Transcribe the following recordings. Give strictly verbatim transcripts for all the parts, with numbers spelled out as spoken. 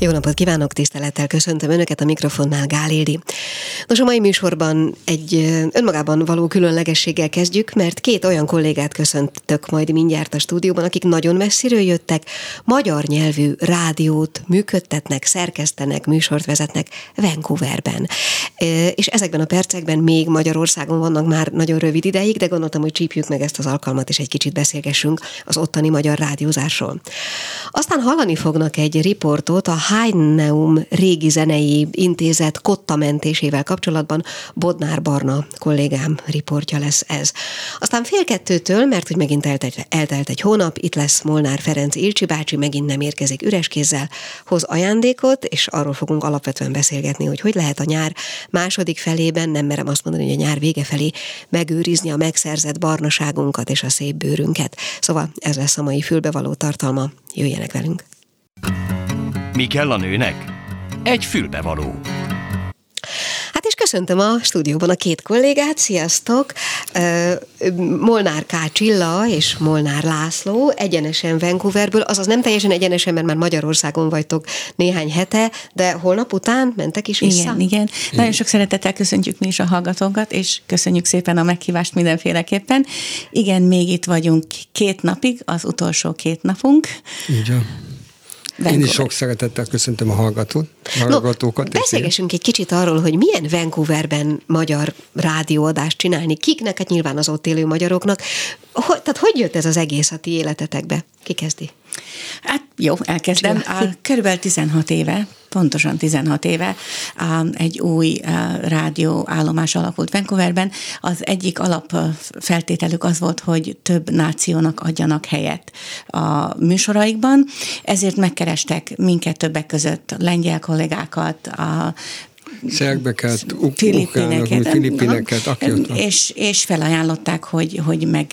Jó napot kívánok, tisztelettel köszöntöm Önöket a mikrofonnál, Gál Édi. Nos, a mai műsorban egy önmagában való különlegességgel kezdjük, mert két olyan kollégát köszöntök majd mindjárt a stúdióban, akik nagyon messziről jöttek, magyar nyelvű rádiót működtetnek, szerkesztenek, műsort vezetnek Vancouverben. És ezekben a percekben még Magyarországon vannak már nagyon rövid ideig, de gondoltam, hogy csípjük meg ezt az alkalmat, és egy kicsit beszélgessünk az ottani magyar rádiózásról. Aztán hallani fognak egy riportot a Hájneum régi zenei intézet kottamentésével kapcsolatban. Bodnár Barna kollégám riportja lesz ez. Aztán fél kettőtől, mert hogy megint eltelt, eltelt egy hónap, itt lesz Molnár Ferenc Ilcsi bácsi, megint nem érkezik üres kézzel, hoz ajándékot, és arról fogunk alapvetően beszélgetni, hogy hogy lehet a nyár második felében, nem merem azt mondani, hogy a nyár vége felé megőrizni a megszerzett barnaságunkat és a szép bőrünket. Szóval ez lesz a mai fülbevaló tartalma. Jöjjenek velünk! Mi kell a nőnek? Egy fülbevaló. Hát és köszöntöm a stúdióban a két kollégát, sziasztok! Molnár K. Csilla és Molnár László, egyenesen Vancouverből, azaz nem teljesen egyenesen, mert már Magyarországon vagytok néhány hete, de holnap után mentek is vissza? Igen, igen. Nagyon sok szeretettel köszöntjük mi is a hallgatókat, és köszönjük szépen a meghívást mindenféleképpen. Igen, még itt vagyunk két napig, az utolsó két napunk. Így van. Vancouver. Én is sok szeretettel köszöntöm a hallgatót, hallgatókat. No, beszélgessünk egy kicsit arról, hogy milyen Vancouverben magyar rádióadást csinálni, kiknek, hát nyilván az ott élő magyaroknak. Hogy, tehát hogy jött ez az egész a ti életetekbe? Ki kezdi? Hát jó, elkezdem. Körülbelül tizenhat éve, pontosan tizenhat éve egy új rádióállomás alakult Vancouverben. Az egyik alapfeltételük az volt, hogy több nációnak adjanak helyet a műsoraikban, ezért megkerestek minket többek között, lengyel kollégákat, a szerbeket, ukránok, filipineket, aki ott van. És, és felajánlották, hogy, hogy, meg,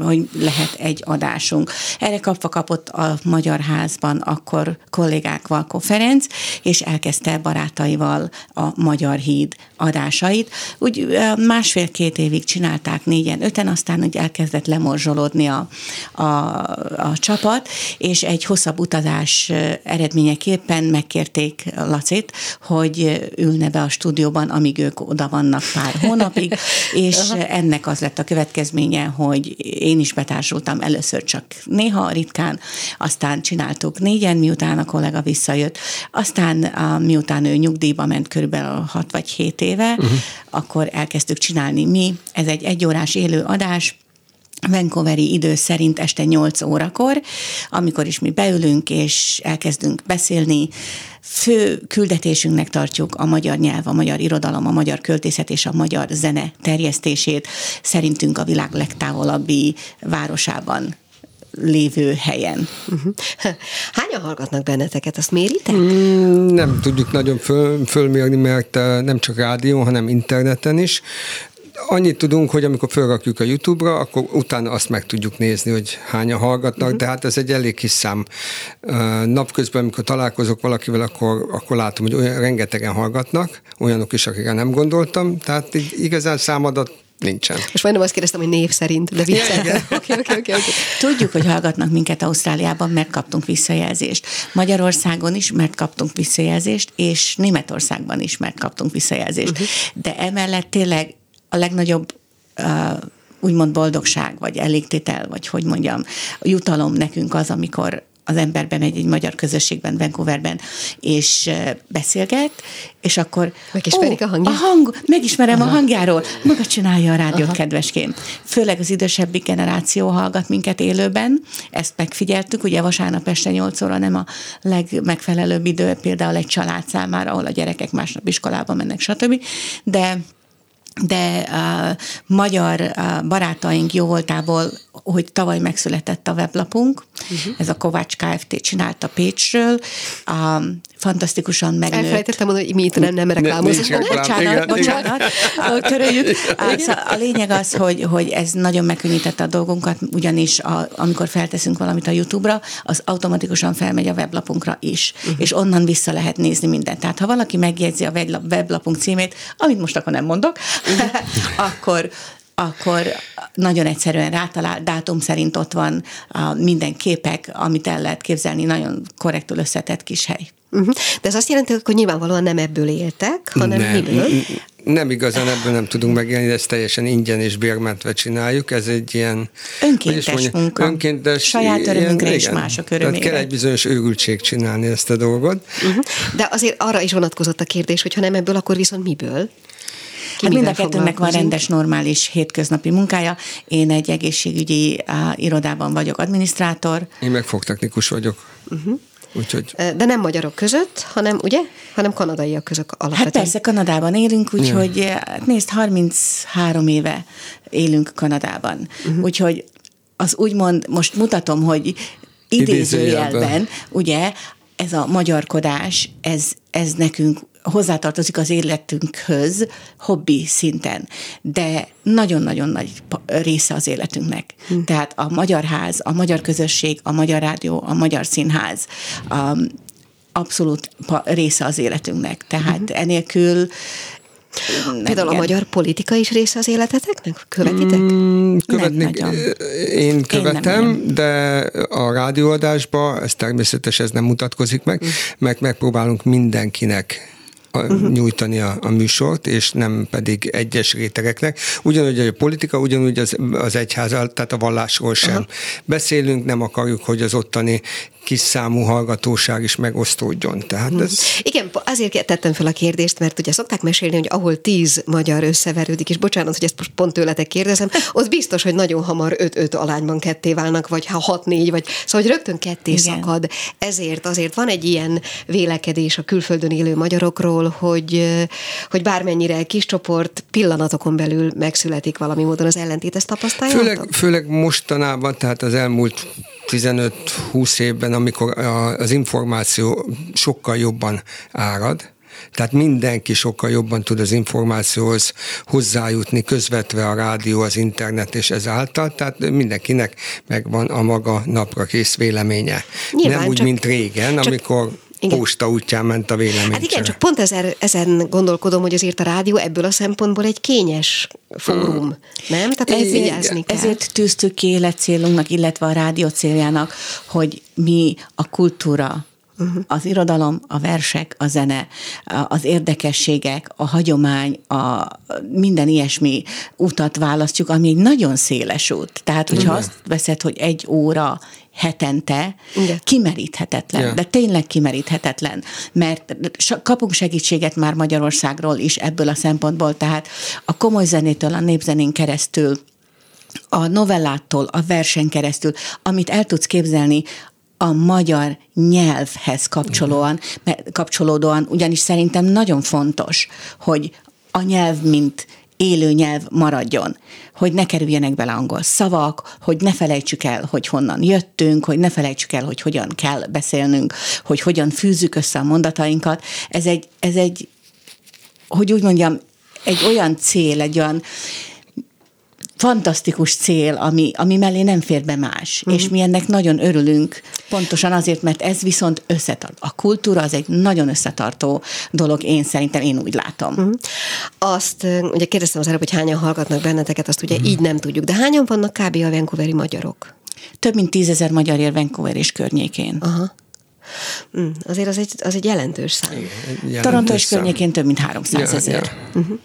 hogy lehet egy adásunk. Erre kapva kapott a Magyar Házban akkor kollégák Valko Ferenc, és elkezdte barátaival a Magyar Híd adásait. Úgy másfél-két évig csinálták négyen, öten, aztán úgy elkezdett lemorzsolódni a, a, a csapat, és egy hosszabb utazás eredményeképpen megkérték Lacit, hogy ülne be a stúdióban, amíg ők oda vannak pár hónapig, és ennek az lett a következménye, hogy én is betársultam először csak néha, ritkán, aztán csináltuk négyen, miután a kollega visszajött, aztán miután ő nyugdíjba ment körülbelül hat vagy hét éve, uh-huh. akkor elkezdtük csinálni mi. Ez egy egyórás élő adás, vancouveri idő szerint este nyolc órakor, amikor is mi beülünk és elkezdünk beszélni. Fő küldetésünknek tartjuk a magyar nyelv, a magyar irodalom, a magyar költészet és a magyar zene terjesztését, szerintünk a világ legtávolabbi városában lévő helyen. Uh-huh. Hányan hallgatnak benneteket? Azt méritek? Mm, nem tudjuk nagyon föl, fölmérni, mert nem csak rádión, hanem interneten is. Annyit tudunk, hogy amikor felrakjuk a YouTube-ra, akkor utána azt meg tudjuk nézni, hogy hányan hallgatnak, de hát ez egy elég kis szám. Napközben, amikor találkozok valakivel, akkor, akkor látom, hogy olyan, rengetegen hallgatnak, olyanok is, akikre nem gondoltam, tehát igazán számadat nincsen. És majdnem azt kérdeztem, hogy név szerint, de vicceltem. Okay, okay, okay, okay. Tudjuk, hogy hallgatnak minket Ausztráliában, mert kaptunk visszajelzést. Magyarországon is, mert kaptunk visszajelzést, és Németországban is, mert kaptunk visszajelzést. Uh-huh. De emellett tényleg a legnagyobb uh, úgymond boldogság, vagy elégtétel, vagy hogy mondjam, jutalom nekünk az, amikor az ember bemegy egy magyar közösségben, Vancouverben, és beszélget, és akkor... Megismerik ó, a hangját? A hang, megismerem aha. a hangjáról. Maga csinálja a rádiót, aha. kedveském. Főleg az idősebbik generáció hallgat minket élőben. Ezt megfigyeltük, ugye vasárnap este nyolc óra nem a legmegfelelőbb idő, például egy család számára, ahol a gyerekek másnap iskolába mennek, stb. De... de uh, magyar uh, barátaink jó voltából, hogy tavaly megszületett a weblapunk, uh-huh. ez a Kovács Kft. Csinálta Pécsről, um, fantasztikusan megnőtt. Elfelejtettem mondani, hogy mi itt nem reklámozunk. Bocsánat, bocsánat, töröljük. A lényeg az, hogy, hogy ez nagyon megkönnyítette a dolgunkat, ugyanis a, amikor felteszünk valamit a YouTube-ra, az automatikusan felmegy a weblapunkra is, uh-huh. és onnan vissza lehet nézni mindent. Tehát ha valaki megjegyzi a weblapunk címét, amit most akkor nem mondok, uh-huh. akkor akkor nagyon egyszerűen rátalál, dátum szerint ott van a minden képek, amit el lehet képzelni, nagyon korrektul összetett kis hely. Uh-huh. De ez azt jelenti, hogy nyilvánvalóan nem ebből éltek, hanem nem. miből? Nem igazán, ebből nem tudunk megélni, ezt teljesen ingyen és bérmentve csináljuk, ez egy ilyen... Önkéntes mondja, munka. Önkéntes, saját örömünkre és mások örömére. Tehát kell egy bizonyos őrültség csinálni ezt a dolgot. Uh-huh. De azért arra is vonatkozott a kérdés, hogy ha nem ebből, akkor viszont miből? Hát mind a kettőnknek van rendes, normális hétköznapi munkája. Én egy egészségügyi uh, irodában vagyok adminisztrátor. Én meg fogtechnikus vagyok. Uh-huh. Úgyhogy... De nem magyarok között, hanem ugye? Hanem kanadaiak között alapvetően. Hát persze, Kanadában élünk, úgyhogy ja. nézd, harminchárom éve élünk Kanadában. Uh-huh. Úgyhogy az úgymond, most mutatom, hogy idézőjelben, ugye, ez a magyarkodás, ez, ez nekünk hozzátartozik az életünkhöz hobbi szinten, de nagyon-nagyon nagy része az életünknek. Hmm. Tehát a magyar ház, a magyar közösség, a magyar rádió, a magyar színház a, abszolút része az életünknek. Tehát hmm. enélkül nem, például igen. a magyar politika is része az életeteknek? Követitek? Mm, követni, én követem, én nem, de a rádióadásban ez természetesen ez nem mutatkozik meg, hmm. mert megpróbálunk mindenkinek A, uh-huh. nyújtani a, a műsort, és nem pedig egyes rétegeknek. Ugyanúgy a politika, ugyanúgy az, az egyház, tehát a vallásról sem uh-huh. beszélünk, nem akarjuk, hogy az ottani kis számú hallgatóság is megosztódjon. Tehát hmm. ez... Igen, azért tettem fel a kérdést, mert ugye szokták mesélni, hogy ahol tíz magyar összeverődik, és bocsánat, hogy ezt most pont tőletek kérdezem, ott biztos, hogy nagyon hamar öt-öt alányban ketté válnak, vagy ha hat-négy, vagy szóval, hogy rögtön ketté Igen. szakad. Ezért azért van egy ilyen vélekedés a külföldön élő magyarokról, hogy, hogy bármennyire kis csoport pillanatokon belül megszületik valami módon az ellentét, ezt tapasztaljátok? Főleg, főleg mostanában, tehát az elmúlt tizenöt-húsz évben, amikor az információ sokkal jobban árad, tehát mindenki sokkal jobban tud az információhoz hozzájutni, közvetve a rádió, az internet és ezáltal, tehát mindenkinek megvan a maga napra kész véleménye. Nyilván, nem úgy, csak, mint régen, csak... amikor... Igen. Posta útján ment a véleménycsere. Hát igen, csak pont ezen, ezen gondolkodom, hogy azért a rádió ebből a szempontból egy kényes fórum, hmm. nem? Tehát ez vigyázni kell. Ezért tűztük ki életcélunknak, illetve a rádió céljának, hogy mi a kultúra, uh-huh. az irodalom, a versek, a zene, az érdekességek, a hagyomány, a minden ilyesmi utat választjuk, ami egy nagyon széles út. Tehát, hogyha uh-huh. azt veszed, hogy egy óra hetente, Igen. kimeríthetetlen, ja. de tényleg kimeríthetetlen, mert kapunk segítséget már Magyarországról is ebből a szempontból, tehát a komoly zenétől, a népzenén keresztül, a novellától, a versen keresztül, amit el tudsz képzelni a magyar nyelvhez kapcsolóan, kapcsolódóan, ugyanis szerintem nagyon fontos, hogy a nyelv, mint élő nyelv maradjon, hogy ne kerüljenek bele angol szavak, hogy ne felejtsük el, hogy honnan jöttünk, hogy ne felejtsük el, hogy hogyan kell beszélnünk, hogy hogyan fűzzük össze a mondatainkat. Ez egy, ez egy hogy úgy mondjam, egy olyan cél, egy olyan fantasztikus cél, ami, ami mellé nem fér be más, uh-huh. és mi ennek nagyon örülünk, pontosan azért, mert ez viszont összetart. A kultúra az egy nagyon összetartó dolog, én szerintem, én úgy látom. Uh-huh. Azt, ugye kérdeztem az előbb, hogy hányan hallgatnak benneteket, azt ugye uh-huh. így nem tudjuk, de hányan vannak kb. A vancouveri magyarok? Több mint tízezer magyar él Vancouver és környékén. Aha. Uh-huh. Mm, azért az egy, az egy jelentős szám. Jelentős Toronto és szám. Környékén több mint háromszázezer. Ja, ja. uh-huh.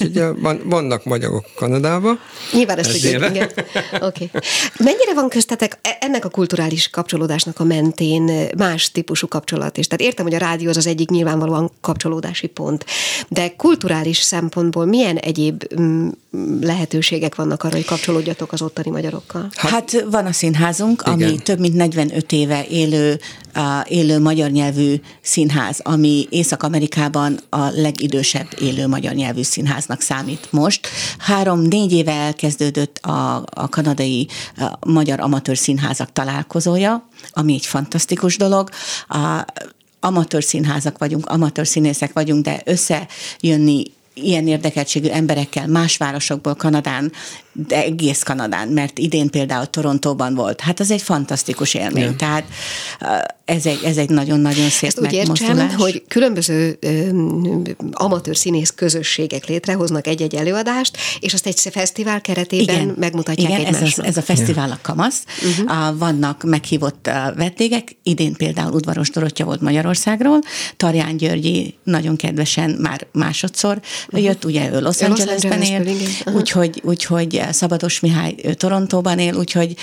Ugye van, vannak magyarok Kanadában. Nyilván ezt tudjuk, igen. Okay. Mennyire van köztetek ennek a kulturális kapcsolódásnak a mentén más típusú kapcsolat is? Tehát értem, hogy a rádió az az egyik nyilvánvalóan kapcsolódási pont, de kulturális szempontból milyen egyéb lehetőségek vannak arra, hogy kapcsolódjatok az ottani magyarokkal? Hát, hát van a színházunk, igen. ami több mint negyvenöt éve élő élő magyar nyelvű színház, ami Észak-Amerikában a legidősebb élő magyar nyelvű színháznak számít most. Három-négy éve elkezdődött a, a kanadai a magyar amatőr színházak találkozója, ami egy fantasztikus dolog. A, amatőr színházak vagyunk, amatőr színészek vagyunk, de összejönni ilyen érdekeltségű emberekkel más városokból Kanadán de egész Kanadán, mert idén például Torontóban volt. Hát az egy fantasztikus élmény. Ja. Tehát ez egy, ez egy nagyon-nagyon szép ezt megmozdulás. Úgy értem, hogy különböző um, amatőr színész közösségek létrehoznak egy-egy előadást, és azt egy fesztivál keretében igen, megmutatják igen, egymásnak. Ez, ez a fesztivál a kamasz. Uh-huh. A, vannak meghívott vendégek. Idén például Udvaros Dorottya volt Magyarországról. Tarján Györgyi nagyon kedvesen már másodszor uh-huh. jött, ugye ő Los Angelesben él, uh-huh. úgyhogy, úgyhogy Szabados Mihály Torontóban él, úgyhogy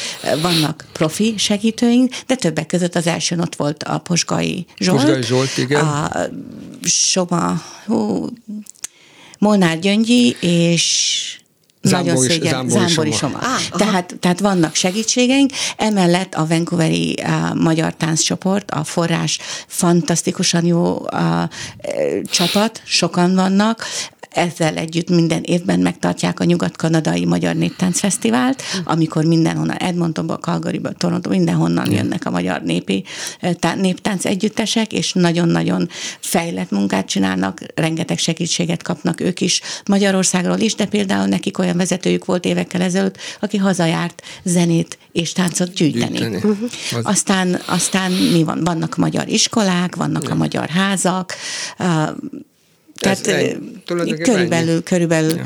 vannak profi segítőink, de többek között az elsőn ott volt a Posgay Zsolt. Posgay Zsolt, igen. A Soma, hú, Molnár Gyöngyi, és... Nagyon Zámbori, szégyen, Zámbori, Zámbori Soma. Soma. Ah, tehát, tehát vannak segítségeink. Emellett a vancouveri a, magyar tánccsoport, a Forrás fantasztikusan jó a, a, csapat, sokan vannak. Ezzel együtt minden évben megtartják a Nyugat-Kanadai Magyar Néptáncfesztivált, amikor mindenhonnan, Edmontonból, Kalgaryból, Toronto, mindenhonnan jönnek a magyar népi néptánc együttesek, és nagyon-nagyon fejlett munkát csinálnak, rengeteg segítséget kapnak ők is Magyarországról is, de például nekik olyan vezetőjük volt évekkel ezelőtt, aki hazajárt zenét és táncot gyűjteni. gyűjteni. Aztán, aztán mi van? Vannak magyar iskolák, vannak a magyar házak, tehát ennyi, körülbelül, ennyi. körülbelül ja.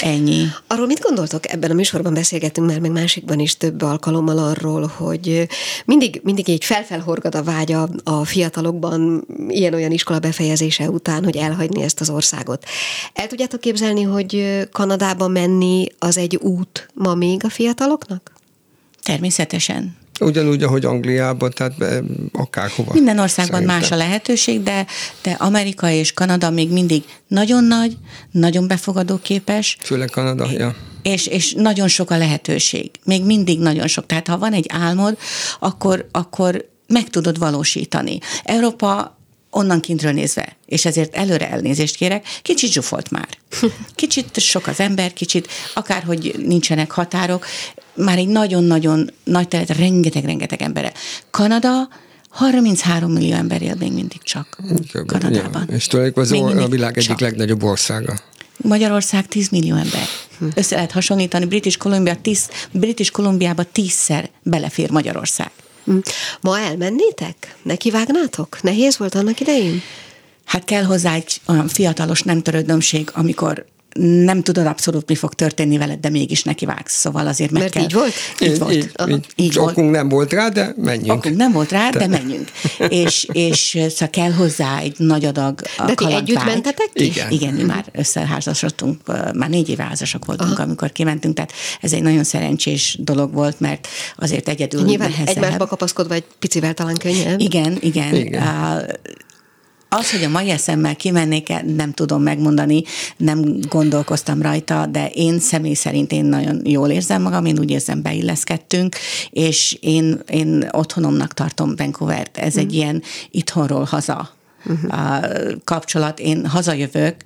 ennyi. Arról mit gondoltok? Ebben a műsorban beszélgetünk már, meg másikban is több alkalommal arról, hogy mindig, mindig így felfelhorgad a vágya a fiatalokban ilyen-olyan iskola befejezése után, hogy elhagyni ezt az országot. El tudjátok képzelni, hogy Kanadába menni az egy út ma még a fiataloknak? Természetesen. Ugyanúgy, ahogy Angliában, tehát akárhova. Minden országban szerintem más a lehetőség, de, de Amerika és Kanada még mindig nagyon nagy, nagyon befogadóképes. Főleg Kanada, ja. És, és nagyon sok a lehetőség. Még mindig nagyon sok. Tehát ha van egy álmod, akkor, akkor meg tudod valósítani. Európa onnan kintről nézve, és ezért előre elnézést kérek, kicsit zsufolt már. Kicsit sok az ember, kicsit akárhogy nincsenek határok, már egy nagyon-nagyon nagy terület, rengeteg-rengeteg embere. Kanada harminchárom millió ember él még mindig csak Köbben, Kanadában. Ja. És tulajdonképpen a világ egyik csak. legnagyobb országa. Magyarország tíz millió ember. Össze lehet hasonlítani, British Columbia tíz, British Columbiába tízszer belefér Magyarország. Ma elmennétek? Nekivágnátok? Nehéz volt annak idején? Hát kell hozzá egy olyan fiatalos nem törődömség, amikor nem tudod abszolút, mi fog történni veled, de mégis nekivágsz, szóval azért meg Mert kell. így volt? Így, így volt. Így, így, így volt. Okunk nem volt rá, de menjünk. Okunk nem volt rá, de, de menjünk. és, és szóval kell hozzá egy nagy adag kalandvágy. De ti együtt mentetek ki? Igen. Igen, mi már összeházasodtunk, már négy éve házasok voltunk, Aha. amikor kimentünk, tehát ez egy nagyon szerencsés dolog volt, mert azért egyedül nehezebb. Nyilván egymásba kapaszkodva egy picivel talán könnyebb. Igen, igen. igen. A, Az, hogy a mai eszemmel kimennék-e, nem tudom megmondani, nem gondolkoztam rajta, de én személy szerint én nagyon jól érzem magam, én úgy érzem, beilleszkedtünk, és én, én otthonomnak tartom Vancouvert. Ez mm. egy ilyen itthonról haza uh-huh. kapcsolat. Én hazajövök,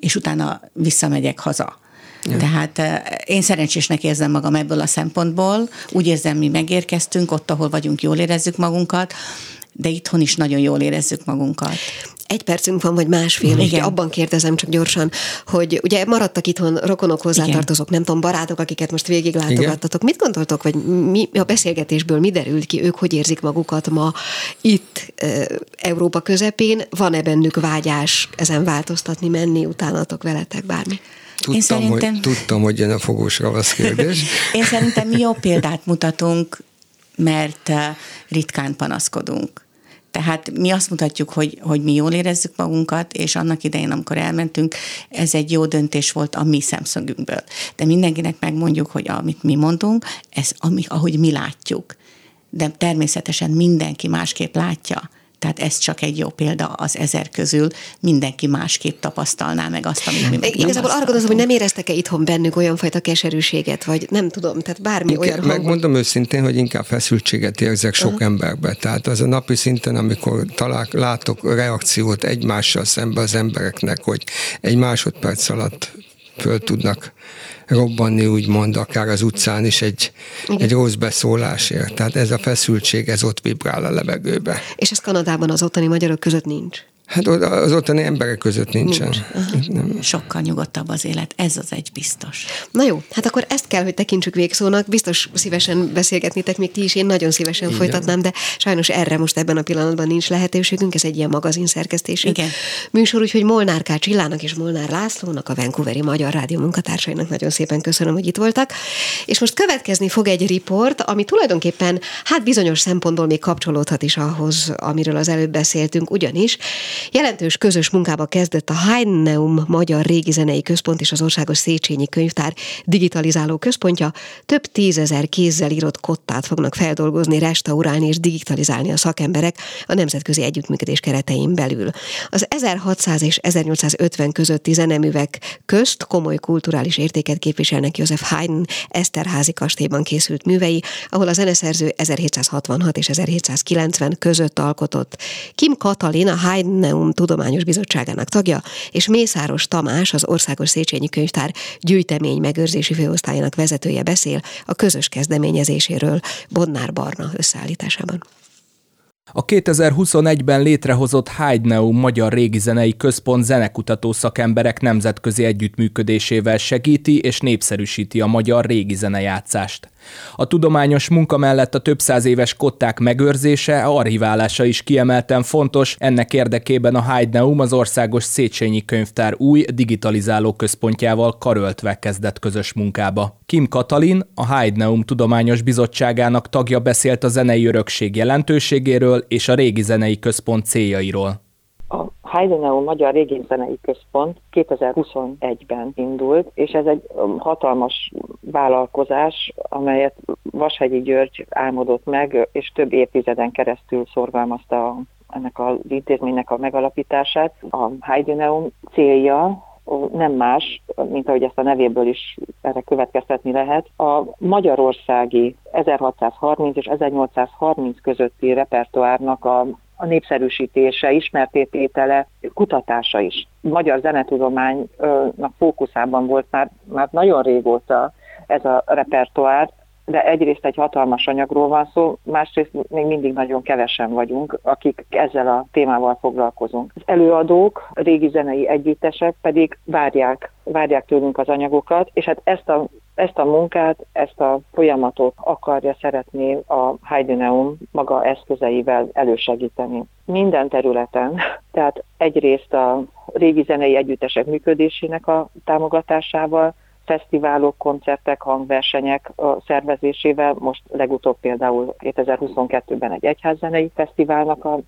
és utána visszamegyek haza. Ja. Tehát én szerencsésnek érzem magam ebből a szempontból. Úgy érzem, mi megérkeztünk, ott, ahol vagyunk, jól érezzük magunkat, de itthon is nagyon jól érezzük magunkat. Egy percünk van, vagy másfél, igen. abban kérdezem csak gyorsan, hogy ugye maradtak itthon rokonok, hozzátartozók, nem tudom, barátok, akiket most végig látogattatok. Mit gondoltok, vagy mi a beszélgetésből mi derül ki, ők hogy érzik magukat ma itt Európa közepén? Van-e bennük vágyás ezen változtatni, menni utánatok, veletek bármi? Tudtam, szerintem... hogy, tudtam, hogy jön a fogós ravasz kérdés. Én szerintem mi jó példát mutatunk, mert ritkán panaszkodunk. Tehát mi azt mutatjuk, hogy, hogy mi jól érezzük magunkat, és annak idején, amikor elmentünk, ez egy jó döntés volt a mi szemszögünkből. De mindenkinek megmondjuk, hogy amit mi mondunk, ez ami, ahogy mi látjuk. De természetesen mindenki másképp látja. Tehát ez csak egy jó példa az ezer közül, mindenki másképp tapasztalná meg azt, amit mi meg Igazából arra gondolom, hogy nem éreztek-e itthon bennük olyan fajta keserűséget, vagy nem tudom, tehát bármi Inke, olyan hangot. Megmondom őszintén, hogy inkább feszültséget érzek sok uh-huh. emberbe. Tehát az a napi szinten, amikor talál, látok reakciót egymással szembe az embereknek, hogy egy másodperc alatt föl tudnak robbanni, úgymond, akár az utcán is egy, egy rossz beszólásért. Tehát ez a feszültség, ez ott vibrál a levegőbe. És ez Kanadában az ottani magyarok között nincs? Hát az ottani emberek között nincsen. Nincs. Nem. Sokkal nyugodtabb az élet, ez az egy biztos. Na jó, hát akkor ezt kell, hogy tekintsük végszónak. Biztos szívesen beszélgetnétek még ti is, én nagyon szívesen igen. folytatnám, de sajnos erre most ebben a pillanatban nincs lehetőségünk, ez egy ilyen magazinszerkesztésű igen. műsor, úgyhogy Molnár K. Csillának és Molnár Lászlónak, a vancouveri Magyar Rádió munkatársainak nagyon szépen köszönöm, hogy itt voltak. És most következni fog egy riport, ami tulajdonképpen hát bizonyos szempontból még kapcsolódhat is ahhoz, amiről az előbb beszéltünk, ugyanis jelentős közös munkába kezdett a Hájneum Magyar Régizenei Központ és az Országos Széchenyi Könyvtár digitalizáló központja. Több tízezer kézzel írott kottát fognak feldolgozni, restaurálni és digitalizálni a szakemberek a nemzetközi együttműködés keretein belül. Az ezerhatszáz és ezernyolcszázötven közötti zeneművek közt komoly kulturális értéket képviselnek József Haydn Esterházy kastélyban készült művei, ahol a zeneszerző ezerhétszázhatvanhat és ezerhétszázkilencven között alkotott. Kim Katalin, a Haydn Tudományos Bizottságának tagja, és Mészáros Tamás, az Országos Széchenyi Könyvtár gyűjtemény megőrzési főosztályának vezetője beszél a közös kezdeményezéséről Bodnár Barna összeállításában. A kétezer-huszonegyben létrehozott Hájneum Magyar Régizenei Központ zenekutató szakemberek nemzetközi együttműködésével segíti és népszerűsíti a magyar régi zenejátszást. A tudományos munka mellett a több száz éves kották megőrzése, archiválása is kiemelten fontos, ennek érdekében a Hájneum az Országos Széchenyi Könyvtár új digitalizáló központjával karöltve kezdett közös munkába. Kim Katalin, a Hájneum Tudományos Bizottságának tagja beszélt a zenei örökség jelentőségéről és a régi zenei központ céljairól. A Hájneum Magyar Régizenei Központ kétezer-huszonegyben indult, és ez egy hatalmas vállalkozás, amelyet Vashegyi György álmodott meg, és több évtizeden keresztül szorgalmazta a, ennek az intézménynek a megalapítását. A Hájneum célja nem más, mint ahogy ezt a nevéből is erre következtetni lehet, a magyarországi ezerhatszázharminc és ezernyolcszázharminc közötti repertoárnak a a népszerűsítése, ismerttététele, kutatása is. Magyar zenetudománynak fókuszában volt már, már nagyon régóta ez a repertoár, de egyrészt egy hatalmas anyagról van szó, másrészt még mindig nagyon kevesen vagyunk, akik ezzel a témával foglalkozunk. Az előadók, a régi zenei együttesek pedig várják, várják tőlünk az anyagokat, és hát ezt a Ezt a munkát, ezt a folyamatot akarja, szeretné a Hájneum maga eszközeivel elősegíteni. Minden területen, tehát egyrészt a régi zenei együttesek működésének a támogatásával, fesztiválok, koncertek, hangversenyek szervezésével, most legutóbb például kétezer-huszonkettőben egy egyházzenei fesztiválnak a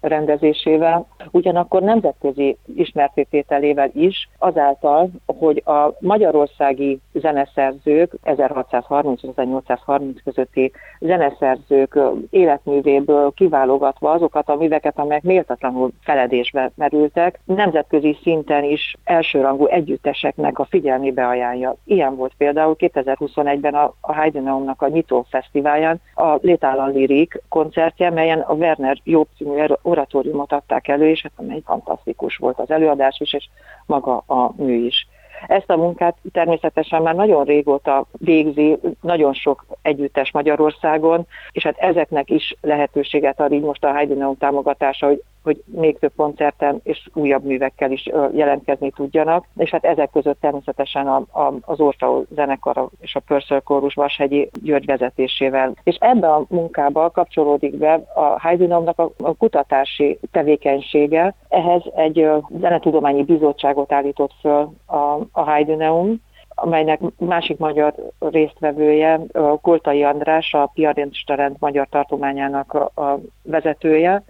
rendezésével, ugyanakkor nemzetközi ismerttételével is, azáltal, hogy a magyarországi zeneszerzők, ezerhatszázharminc-ezernyolcszázharminc közötti zeneszerzők életművéből kiválogatva azokat a műveket, amelyek méltatlanul feledésbe merültek, nemzetközi szinten is elsőrangú együtteseknek a figyelmébe ajánlja. Ilyen volt például kétezer-huszonegyben a, a Hájneumnak a nyitó fesztiválján a Létálan Lirik koncertje, melyen a Werner Jobb című oratóriumot adták elő, és hát amely fantasztikus volt az előadás is, és maga a mű is. Ezt a munkát természetesen már nagyon régóta végzi, nagyon sok együttes Magyarországon, és hát ezeknek is lehetőséget ad így most a Hájneum támogatása, hogy, hogy még több koncerten és újabb művekkel is jelentkezni tudjanak, és hát ezek között természetesen a, a, az Ortaú Zenekara és a Pörször Kórus Vashegyi György vezetésével. És ebben a munkában kapcsolódik be a Hájneumnak a, a kutatási tevékenysége. Ehhez egy zenetudományi bizottságot állított föl a a Hájneum, amelynek másik magyar résztvevője Koltai András, a Piarincsterend magyar tartományának a vezetője,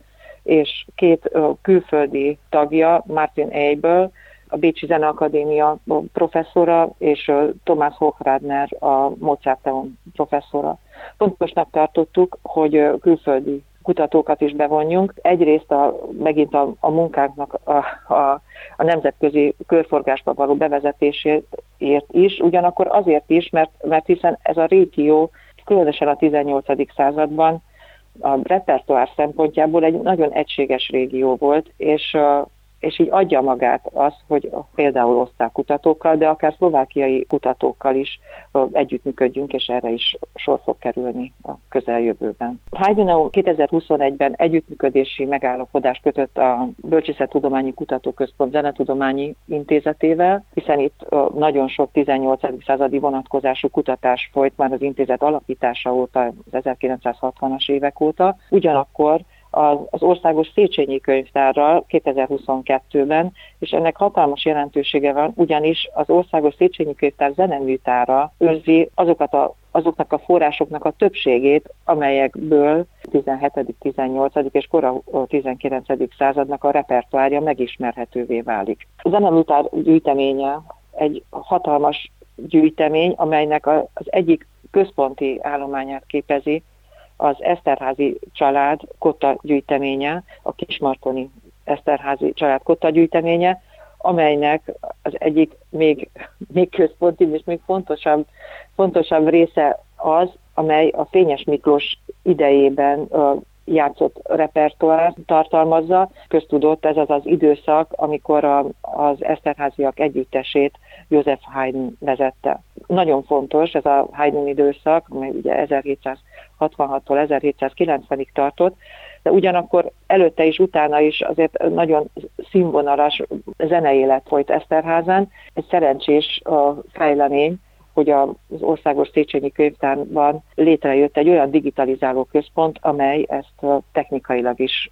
és két külföldi tagja, Martin Eiből, a Bécsi Zeneakadémia professzora, és Tomás Hochradner, a Mozarteum professzora. Pontosnak tartottuk, hogy külföldi kutatókat is bevonjunk. Egyrészt a, megint a, a munkánknak a, a, a nemzetközi körforgásba való bevezetéséért is, ugyanakkor azért is, mert, mert hiszen ez a régió különösen a tizennyolcadik században a repertoár szempontjából egy nagyon egységes régió volt, és, és így adja magát az, hogy például osztrák kutatókkal, de akár szlovákiai kutatókkal is együttműködjünk, és erre is sor fog kerülni a közeljövőben. Hájneum kétezer-huszonegyben együttműködési megállapodást kötött a Bölcsészettudományi Kutatóközpont Zenetudományi Intézetével, hiszen itt nagyon sok tizennyolcadik századi vonatkozású kutatás folyt már az intézet alapítása óta, az ezerkilencszázhatvanas évek óta. Ugyanakkor az Országos Széchenyi Könyvtárral kétezer-huszonkettőben, és ennek hatalmas jelentősége van, ugyanis az Országos Széchenyi Könyvtár zeneműtára őrzi azokat a, azoknak a forrásoknak a többségét, amelyekből tizenhetedik, tizennyolcadik és kora tizenkilencedik századnak a repertoárja megismerhetővé válik. A zeneműtár gyűjteménye egy hatalmas gyűjtemény, amelynek az egyik központi állományát képezi az Esterházy család kotta gyűjteménye, a kismartoni Esterházy család kotta gyűjteménye, amelynek az egyik még, még központibb és még fontosabb, fontosabb része az, amely a Fényes Miklós idejében játszott repertoár tartalmazza. Köztudott ez az az időszak, amikor a, az Esterháziak együttesét József Haydn vezette. Nagyon fontos ez a Haydn időszak, amely ugye ezerhétszázhatvanhattól ezerhétszázkilencvenig tartott, de ugyanakkor előtte is, utána is azért nagyon színvonalas zeneélet folyt Eszterházán. Egy szerencsés fejlemény, hogy az Országos Széchenyi Könyvtárban létrejött egy olyan digitalizáló központ, amely ezt technikailag is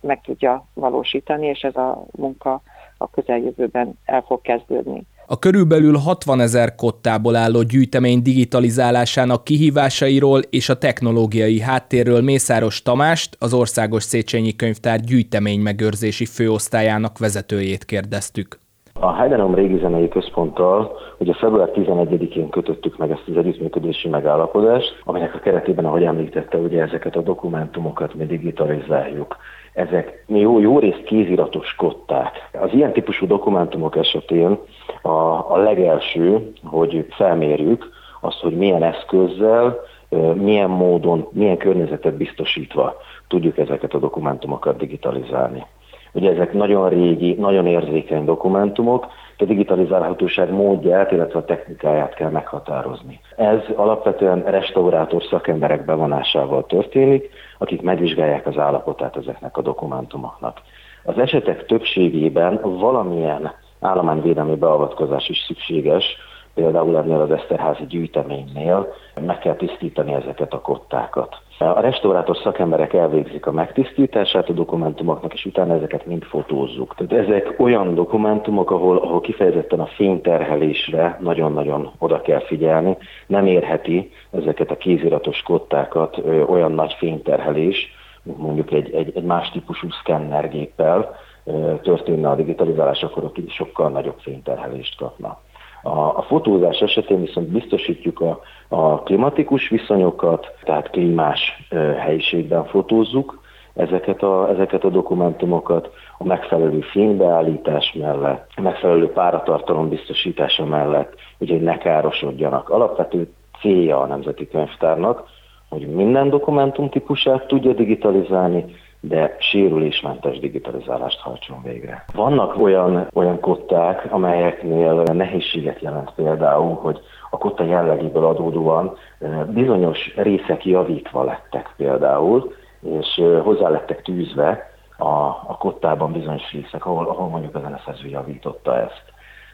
meg tudja valósítani, és ez a munka a közeljövőben el fog kezdődni. A körülbelül hatvanezer kottából álló gyűjtemény digitalizálásának kihívásairól és a technológiai háttérről Mészáros Tamást, az Országos Széchenyi Könyvtár gyűjteménymegőrzési főosztályának vezetőjét kérdeztük. A Hájneum régi zenei központtal ugye február tizenegyedikén kötöttük meg ezt az együttműködési megállapodást, aminek a keretében, ahogy említette, ugye ezeket a dokumentumokat mi digitalizáljuk. Ezek jó, jó részt kéziratos kották. Az ilyen típusú dokumentumok esetén a, a legelső, hogy felmérjük azt, hogy milyen eszközzel, milyen módon, milyen környezetet biztosítva tudjuk ezeket a dokumentumokat digitalizálni. Ugye ezek nagyon régi, nagyon érzékeny dokumentumok, a digitalizálhatóság módját, illetve a technikáját kell meghatározni. Ez alapvetően restaurátor szakemberek bevonásával történik, akik megvizsgálják az állapotát ezeknek a dokumentumoknak. Az esetek többségében valamilyen állományvédelmi beavatkozás is szükséges, például ennél az Esterházy gyűjteménynél meg kell tisztítani ezeket a kottákat. A restaurátor szakemberek elvégzik a megtisztítását a dokumentumoknak, és utána ezeket mind fotózzuk. Tehát ezek olyan dokumentumok, ahol, ahol kifejezetten a fényterhelésre nagyon-nagyon oda kell figyelni. Nem érheti ezeket a kéziratos kottákat ö, olyan nagy fényterhelés, mondjuk egy, egy, egy más típusú szkennergéppel ö, történne a digitalizálás, akkor ott sokkal nagyobb fényterhelést kapna. A fotózás esetén viszont biztosítjuk a, a klimatikus viszonyokat, tehát klímás helyiségben fotózzuk ezeket a, ezeket a dokumentumokat, a megfelelő fénybeállítás mellett, a megfelelő páratartalom biztosítása mellett, úgyhogy ne károsodjanak. Alapvető célja a Nemzeti Könyvtárnak, hogy minden dokumentum típusát tudja digitalizálni, de sérülésmentes digitalizálást hajtson végre. Vannak olyan, olyan kották, amelyeknél nehézséget jelent például, hogy a kotta jellegéből adódóan bizonyos részek javítva lettek például, és hozzá lettek tűzve a, a kottában bizonyos részek, ahol, ahol mondjuk a zeneszerző javította ezt.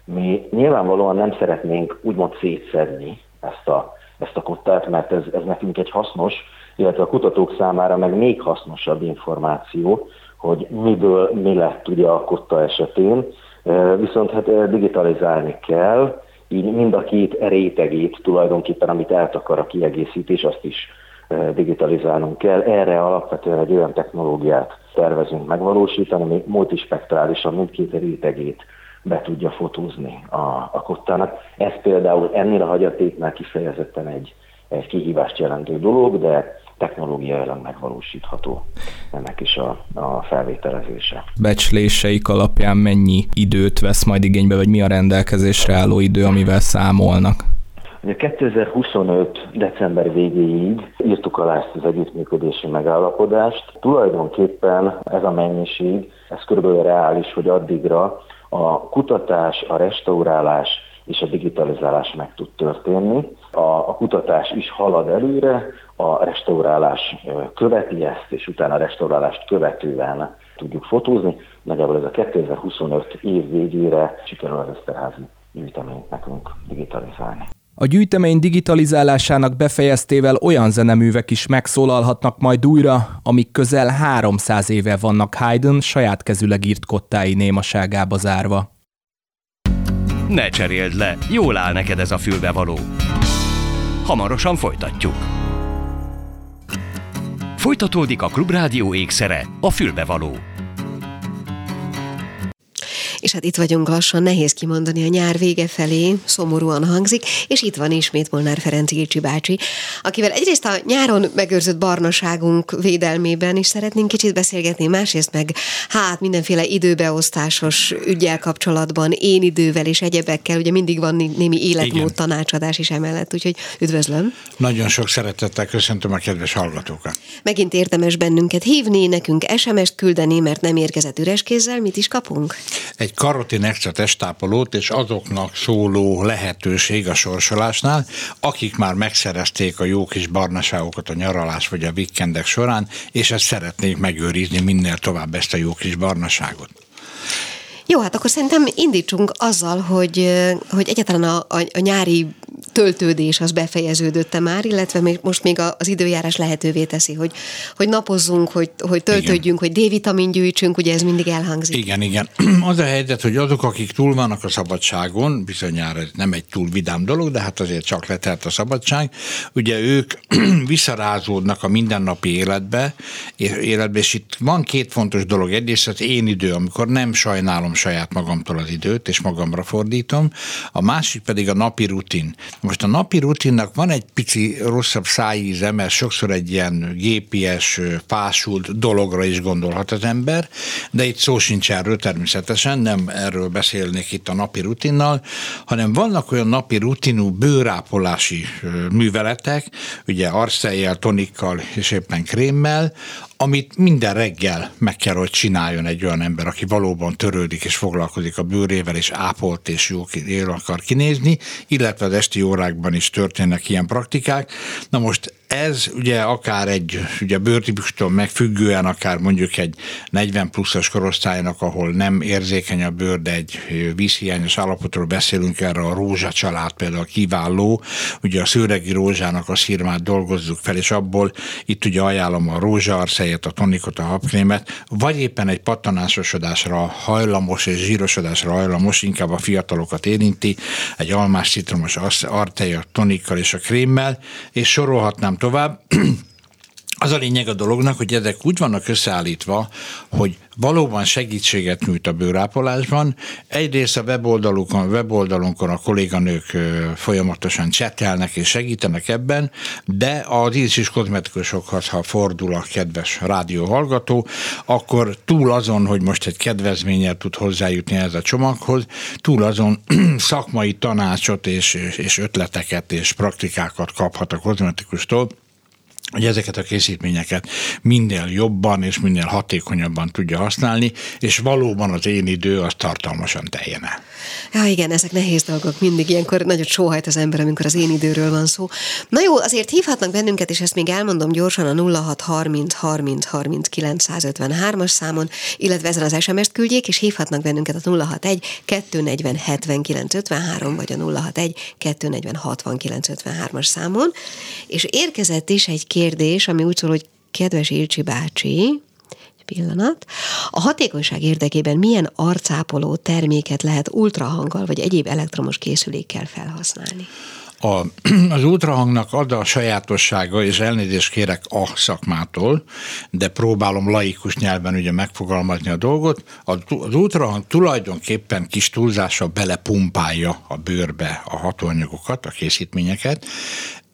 Mi nyilvánvalóan nem szeretnénk úgymond szétszedni ezt a, ezt a kottát, mert ez, ez nekünk egy hasznos, illetve a kutatók számára meg még hasznosabb információ, hogy miből mi lett ugye a kotta esetén, viszont hát digitalizálni kell, így mind a két rétegét tulajdonképpen, amit eltakar a kiegészítés, azt is digitalizálnunk kell. Erre alapvetően egy olyan technológiát tervezünk megvalósítani, ami multispektrálisan mindkét rétegét be tudja fotózni a, a kottának. Ez például ennél a hagyatéknál kifejezetten egy, egy kihívást jelentő dolog, de technológiailag megvalósítható ennek is a, a felvételezése. Becsléseik alapján mennyi időt vesz majd igénybe, vagy mi a rendelkezésre álló idő, amivel számolnak? kétezer-huszonöt. december végéig írtuk alá ezt az együttműködési megállapodást. Tulajdonképpen ez a mennyiség, ez körülbelül reális, hogy addigra a kutatás, a restaurálás és a digitalizálás meg tud történni. A, a kutatás is halad előre, a restaurálás követi ezt, és utána a restaurálást követően tudjuk fotózni. Nagyjából ez a kétezer-huszonöt év végére sikerül az Esterházy gyűjteményt nekünk digitalizálni. A gyűjtemény digitalizálásának befejeztével olyan zeneművek is megszólalhatnak majd újra, amik közel háromszáz éve vannak Haydn saját kezüleg írt kottái némaságába zárva. Ne cseréld le, jól áll neked ez a fülbevaló. Hamarosan folytatjuk. Folytatódik a Klubrádió ékszere, a fülbevaló. És hát itt vagyunk lassan, nehéz kimondani, a nyár vége felé, szomorúan hangzik, és itt van ismét Molnár Ferenc Ilcsi bácsi, akivel egyrészt a nyáron megőrzött barnaságunk védelmében is szeretnénk kicsit beszélgetni, másrészt meg hát mindenféle időbeosztásos üggyel kapcsolatban, én idővel és egyebekkel, ugye mindig van némi életmód tanácsadás is emellett, úgyhogy üdvözlöm. Nagyon sok szeretettel köszöntöm a kedves hallgatókat. Megint érdemes bennünket hívni, nekünk es em es-t küldeni, mert nem érkezett üres kézzel, mit is kapunk? Egy Egy karotin extra testápolót és azoknak szóló lehetőség a sorsolásnál, akik már megszerezték a jó kis barnaságokat a nyaralás vagy a vikendek során, és ezt szeretnék megőrizni minél tovább, ezt a jó kis barnaságot. Jó, hát akkor szerintem indítsunk azzal, hogy, hogy egyáltalán a, a, a nyári töltődés az befejeződött-e már, illetve még, most még az időjárás lehetővé teszi, hogy, hogy napozzunk, hogy, hogy töltődjünk, igen. Hogy D-vitamin gyűjtsünk, ugye ez mindig elhangzik. Igen, igen. Az a helyzet, hogy azok, akik túl vannak a szabadságon, bizonyára nem egy túl vidám dolog, de hát azért csak letelt a szabadság, ugye ők visszarázódnak a mindennapi életbe, életbe, és itt van két fontos dolog. Egyrészt az én idő, amikor nem sajnálom saját magamtól az időt, és magamra fordítom. A másik pedig a napi rutin. Most a napi rutinnak van egy pici rosszabb szájíze, mert sokszor egy ilyen gépies, fásult dologra is gondolhat az ember, de itt szó sincs erről természetesen, nem erről beszélnék itt a napi rutinnal, hanem vannak olyan napi rutinú bőrápolási műveletek, ugye arsztejjel, tonikkal és éppen krémmel, amit minden reggel meg kell, hogy csináljon egy olyan ember, aki valóban törődik és foglalkozik a bőrével, és ápolt és jól akar kinézni, illetve az esti órákban is történnek ilyen praktikák. Na most ez ugye akár egy ugye bőrtípustól megfüggően, akár mondjuk egy negyven pluszos korosztálynak, ahol nem érzékeny a bőr, de egy vízhiányos állapotról beszélünk, erre a rózsa család például kiváló, ugye a szőregi rózsának a szirmát dolgozzuk fel, és abból itt ugye ajánlom a rózsaarszelyet, a tonikot, a habkrémet, vagy éppen egy pattanásosodásra hajlamos és zsírosodásra hajlamos, inkább a fiatalokat érinti, egy almás citromos artej a tonikkal és a krémmel, és sorolhatnám tovább. Az a lényeg a dolognak, hogy ezek úgy vannak összeállítva, hogy valóban segítséget nyújt a bőrápolásban. Egyrészt a weboldalukon, weboldalunkon a kolléganők folyamatosan csetelnek és segítenek ebben, de az íz és kozmetikusokhoz, ha fordul a kedves rádióhallgató, akkor túl azon, hogy most egy kedvezménnyel tud hozzájutni ez a csomaghoz, túl azon szakmai tanácsot és, és ötleteket és praktikákat kaphat a kozmetikustól, hogy ezeket a készítményeket minél jobban és minél hatékonyabban tudja használni, és valóban az én idő az tartalmasan teljen el. Ja, igen, ezek nehéz dolgok mindig, ilyenkor nagyot sóhajt az ember, amikor az én időről van szó. Na jó, azért hívhatnak bennünket, és ezt még elmondom gyorsan a nulla hat harminc harminc harminc kilencszázötvenhárom számon, illetve ezen az es em es-t küldjék, és hívhatnak bennünket a nulla hatvanegy kettőnegyven hetvenkilenc ötvenhárom vagy a nulla hatvanegy kettőnegyven hatvankilenc ötvenhárom számon, és érkezett is egy kérdés, ami úgy szól, hogy kedves Ilcsi bácsi, egy pillanat, a hatékonyság érdekében milyen arcápoló terméket lehet ultrahanggal vagy egyéb elektromos készülékkel felhasználni? A, az ultrahangnak ad a sajátossága, és elnézést kérek a szakmától, de próbálom laikus nyelven ugye megfogalmazni a dolgot. Az ultrahang tulajdonképpen kis túlzással belepumpálja a bőrbe a hatóanyagokat, a készítményeket.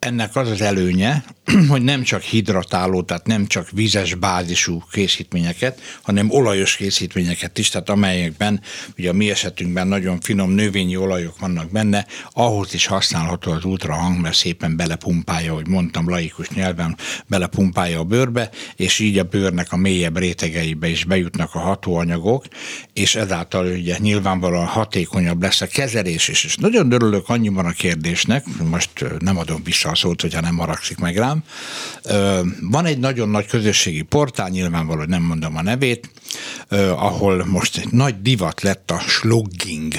ennek az az előnye, hogy nem csak hidratáló, tehát nem csak vízes bázisú készítményeket, hanem olajos készítményeket is, tehát amelyekben, ugye a mi esetünkben nagyon finom növényi olajok vannak benne, ahhoz is használható az ultrahang, mert szépen belepumpálja, hogy mondtam laikus nyelven, belepumpálja a bőrbe, és így a bőrnek a mélyebb rétegeibe is bejutnak a hatóanyagok, és ezáltal ugye nyilvánvalóan hatékonyabb lesz a kezelés is. És nagyon örülök annyiban a kérdésnek, most nem adom vissza a szót, hogyha nem maragszik meg rám. Van egy nagyon nagy közösségi portál, nyilvánvalóan nem mondom a nevét, ahol most nagy divat lett a slogging.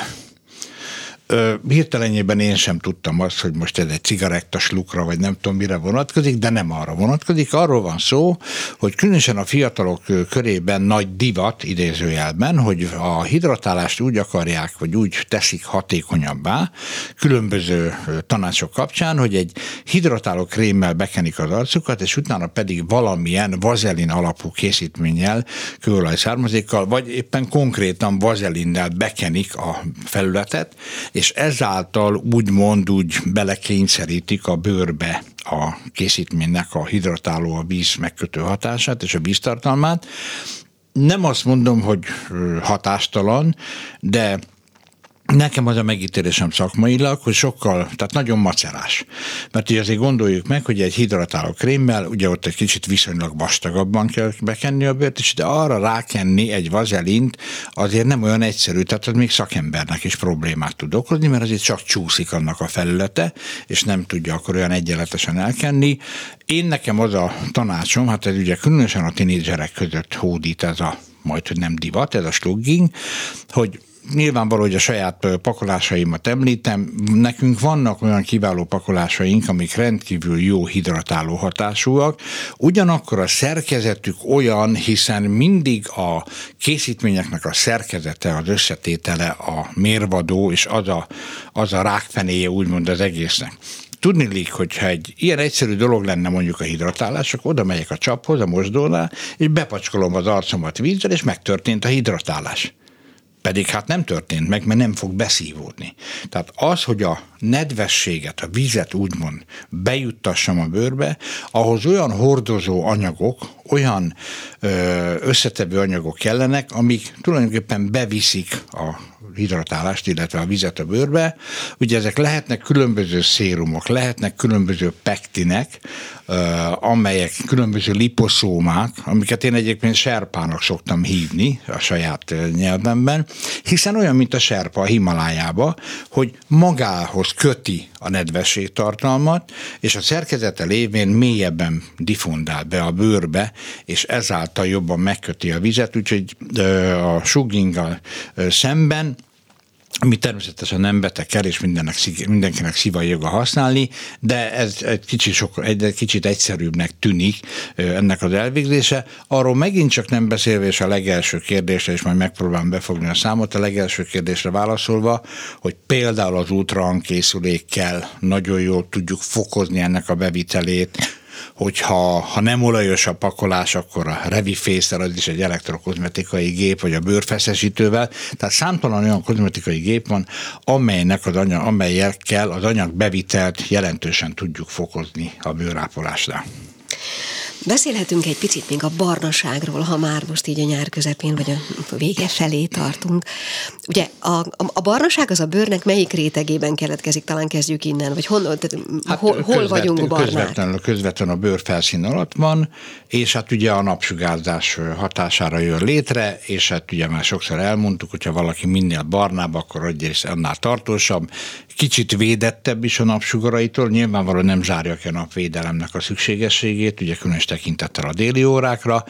Hirtelenjében én sem tudtam azt, hogy most ez egy cigarettaslukra, vagy nem tudom mire vonatkozik, de nem arra vonatkozik. Arról van szó, hogy különösen a fiatalok körében nagy divat, idézőjelben, hogy a hidratálást úgy akarják, vagy úgy teszik hatékonyabbá, különböző tanácsok kapcsán, hogy egy hidratáló krémmel bekenik az arcukat, és utána pedig valamilyen vazelin alapú készítménnyel, kőolaj származékkal, vagy éppen konkrétan vazelinnel bekenik a felületet, és ezáltal úgymond úgy belekényszerítik a bőrbe a készítménynek a hidratáló, a víz megkötő hatását és a víztartalmát. Nem azt mondom, hogy hatástalan, de nekem az a megítélésem szakmailag, hogy sokkal, tehát nagyon macerás. Mert ugye azért gondoljuk meg, hogy egy hidratáló krémmel, ugye ott egy kicsit viszonylag vastagabban kell bekenni a bőrt, és de arra rákenni egy vazelint azért nem olyan egyszerű, tehát az még szakembernek is problémát tud okozni, mert azért csak csúszik annak a felülete, és nem tudja akkor olyan egyenletesen elkenni. Én nekem az a tanácsom, hát ez ugye különösen a tinédzserek között hódít ez a, majd hogy nem divat, ez a slogging, hogy nyilvánvaló, hogy a saját pakolásaimat említem, nekünk vannak olyan kiváló pakolásaink, amik rendkívül jó hidratáló hatásúak, ugyanakkor a szerkezetük olyan, hiszen mindig a készítményeknek a szerkezete, az összetétele, a mérvadó és az a, az a rákfenéje úgymond az egésznek. Tudniillik, hogyha egy ilyen egyszerű dolog lenne mondjuk a hidratálás, akkor oda megyek a csaphoz, a mosdónál, és bepacskolom az arcomat vízzel, és megtörtént a hidratálás. Pedig hát nem történt meg, mert nem fog beszívódni. Tehát az, hogy a nedvességet, a vizet úgymond bejuttassam a bőrbe, ahhoz olyan hordozó anyagok, olyan összetevő anyagok kellenek, amik tulajdonképpen beviszik a hidratálást, illetve a vizet a bőrbe. Ugye ezek lehetnek különböző szérumok, lehetnek különböző pektinek, amelyek különböző liposzómák, amiket én egyébként serpának szoktam hívni a saját nyelvemben, hiszen olyan, mint a serpa a Himalájába, hogy magához köti a nedvességtartalmat, és a szerkezete lévén mélyebben diffundál be a bőrbe, és ezáltal jobban megköti a vizet, úgyhogy a slogginggal szemben, ami természetesen nem betegkel, és mindenkinek szíva joga használni, de ez egy kicsit, sok, egy kicsit egyszerűbbnek tűnik ennek az elvégzése. Arról megint csak nem beszélve, és a legelső kérdésre, és majd megpróbálom befogni a számot, a legelső kérdésre válaszolva, hogy például az ultrahang készülékkel nagyon jól tudjuk fokozni ennek a bevitelét, hogyha ha nem olajos a pakolás, akkor a revifészel, az is egy elektrokozmetikai gép, vagy a bőrfeszesítővel. Tehát számtalan olyan kozmetikai gép van, amelynek az anyag, amelyekkel az anyag bevitelt jelentősen tudjuk fokozni a bőrápolásnál. Beszélhetünk egy picit még a barnaságról, ha már most így a nyár közepén, vagy a vége felé tartunk. Ugye a, a barnaság az a bőrnek melyik rétegében keletkezik? Talán kezdjük innen, vagy honnan, tehát hát hol, hol közvet, vagyunk barnák? Közvetlenül, közvetlenül a bőr felszín alatt van, és hát ugye a napsugárzás hatására jön létre, és hát ugye már sokszor elmondtuk, hogyha valaki minél barnább, akkor egyrészt annál tartósabb, kicsit védettebb is a napsugaraitól, nyilvánvalóan nem zárja ki a napvédelemnek a szükségességét, ugye különös tekintettel a déli órákra,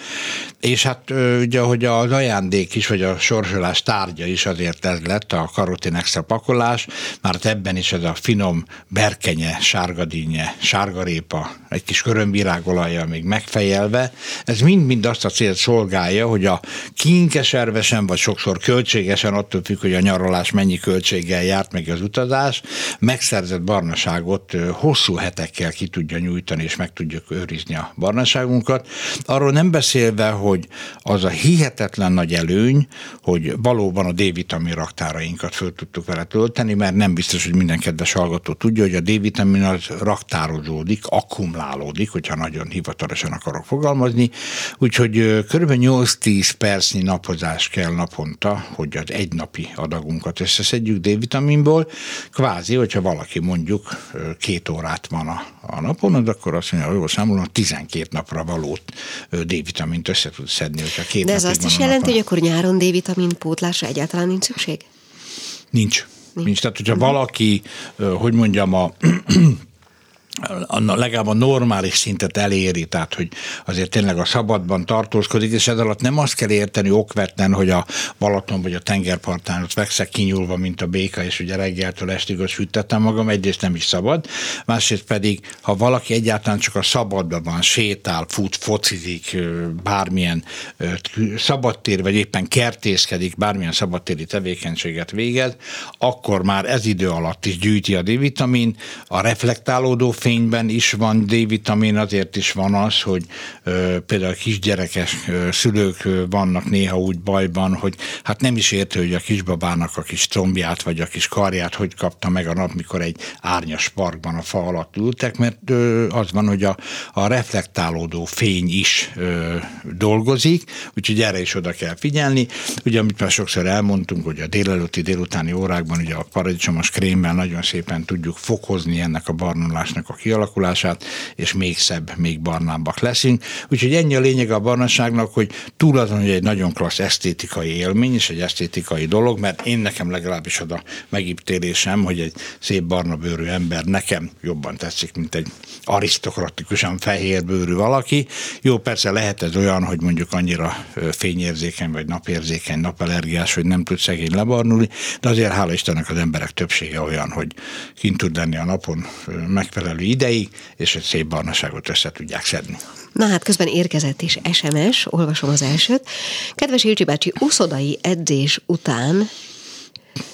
és hát ugye, hogy az ajándék is, vagy a sorsolás tárgya is azért ez lett, a karotin extra pakolás, mert ebben is ez a finom berkenye, sárgadínye, sárgarépa, egy kis körömvirágolajjal még megfejelve, ez mind-mind azt a célt szolgálja, hogy a kinkeservesen, vagy sokszor költségesen, attól függ, hogy a nyaralás mennyi költséggel járt, meg az utazás, megszerzett barnaságot hosszú hetekkel ki tudja nyújtani, és meg tudjuk őrizni a barnaságot, kívánságunkat. Arról nem beszélve, hogy az a hihetetlen nagy előny, hogy valóban a D-vitamin raktárainkat föl tudtuk vele tölteni, mert nem biztos, hogy minden kedves hallgató tudja, hogy a D-vitamin az raktározódik, akkumulálódik, hogyha nagyon hivatalosan akarok fogalmazni, úgyhogy körülbelül nyolc-tíz percnyi napozás kell naponta, hogy az egynapi adagunkat összeszedjük D-vitaminból, kvázi, hogyha valaki mondjuk két órát van a, a napon, akkor azt mondja, hogy jól számolom, tizenkét napra való D-vitamint össze tud szedni, hogyha két napig van a napon. De ez azt is jelenti, hogy akkor nyáron D-vitamin pótlásra egyáltalán nincs szükség? Nincs. Nincs. Nincs. Tehát, hogyha uh-huh. valaki, hogy mondjam, a... legalább a normális szintet eléri, tehát hogy azért tényleg a szabadban tartózkodik, és ez alatt nem azt kell érteni okvetlen, hogy a Balaton vagy a tengerpartán ott fekszek kinyúlva, mint a béka, és ugye reggeltől estig azt hűtettem magam, egyrészt nem is szabad, másrészt pedig, ha valaki egyáltalán csak a szabadban van, sétál, fut, focizik, bármilyen szabadtér, vagy éppen kertészkedik, bármilyen szabadtéri tevékenységet végez, akkor már ez idő alatt is gyűjti a D-vitamin, a reflektálódó fényben is van D-vitamin, azért is van az, hogy ö, például kisgyerekes ö, szülők ö, vannak néha úgy bajban, hogy hát nem is értő, hogy a kisbabának a kis combját vagy a kis karját hogy kapta meg a nap, mikor egy árnyas parkban a fa alatt ültek, mert ö, az van, hogy a, a reflektálódó fény is ö, dolgozik, úgyhogy erre is oda kell figyelni. Ugye, amit már sokszor elmondtunk, hogy a délelőtti, délutáni órákban ugye a paradicsomos krémmel nagyon szépen tudjuk fokozni ennek a barnulásnak a kialakulását, és még szebb, még barnábbak leszünk. Úgyhogy ennyi a lényeg a barnaságnak, hogy túl azon, hogy egy nagyon klassz esztétikai élmény, és egy esztétikai dolog, mert én nekem legalábbis az a megítélésem, hogy egy szép barna bőrű ember nekem jobban tetszik, mint egy arisztokratikusan fehér bőrű valaki. Jó, persze lehet ez olyan, hogy mondjuk annyira fényérzékeny, vagy napérzékeny, napallergiás, hogy nem tud szegény lebarnulni, de azért hála Istennek az emberek többsége olyan, hogy kint tud lenni a napon megfelelő ideig, és egy szép barnaságot össze tudják szedni. Na hát közben érkezett is es em es, olvasom az elsőt. Kedves Ilcsi bácsi, uszodai edzés után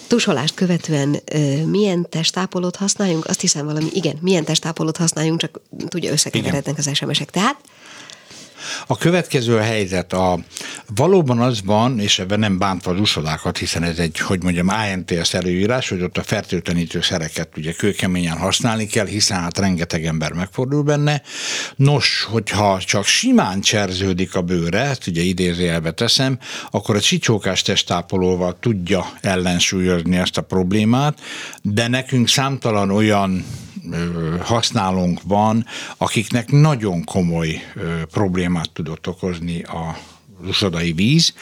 tusolást követően ö, milyen testápolót használjunk? Azt hiszem valami, igen, milyen testápolót használjunk, csak tudja, összekeverednek az es em esek. Tehát a következő helyzet, a, valóban az van, és ebben nem bántva az uszodákat, hiszen ez egy, hogy mondjam, á en té es előírás, hogy ott a fertőtlenítő szereket ugye kőkeményen használni kell, hiszen hát rengeteg ember megfordul benne. Nos, hogyha csak simán cserződik a bőre, ezt ugye idézőjelbe teszem, akkor a csicsókás testápolóval tudja ellensúlyozni ezt a problémát, de nekünk számtalan olyan használónk van, akiknek nagyon komoly problémát tudott okozni a uszodai víz.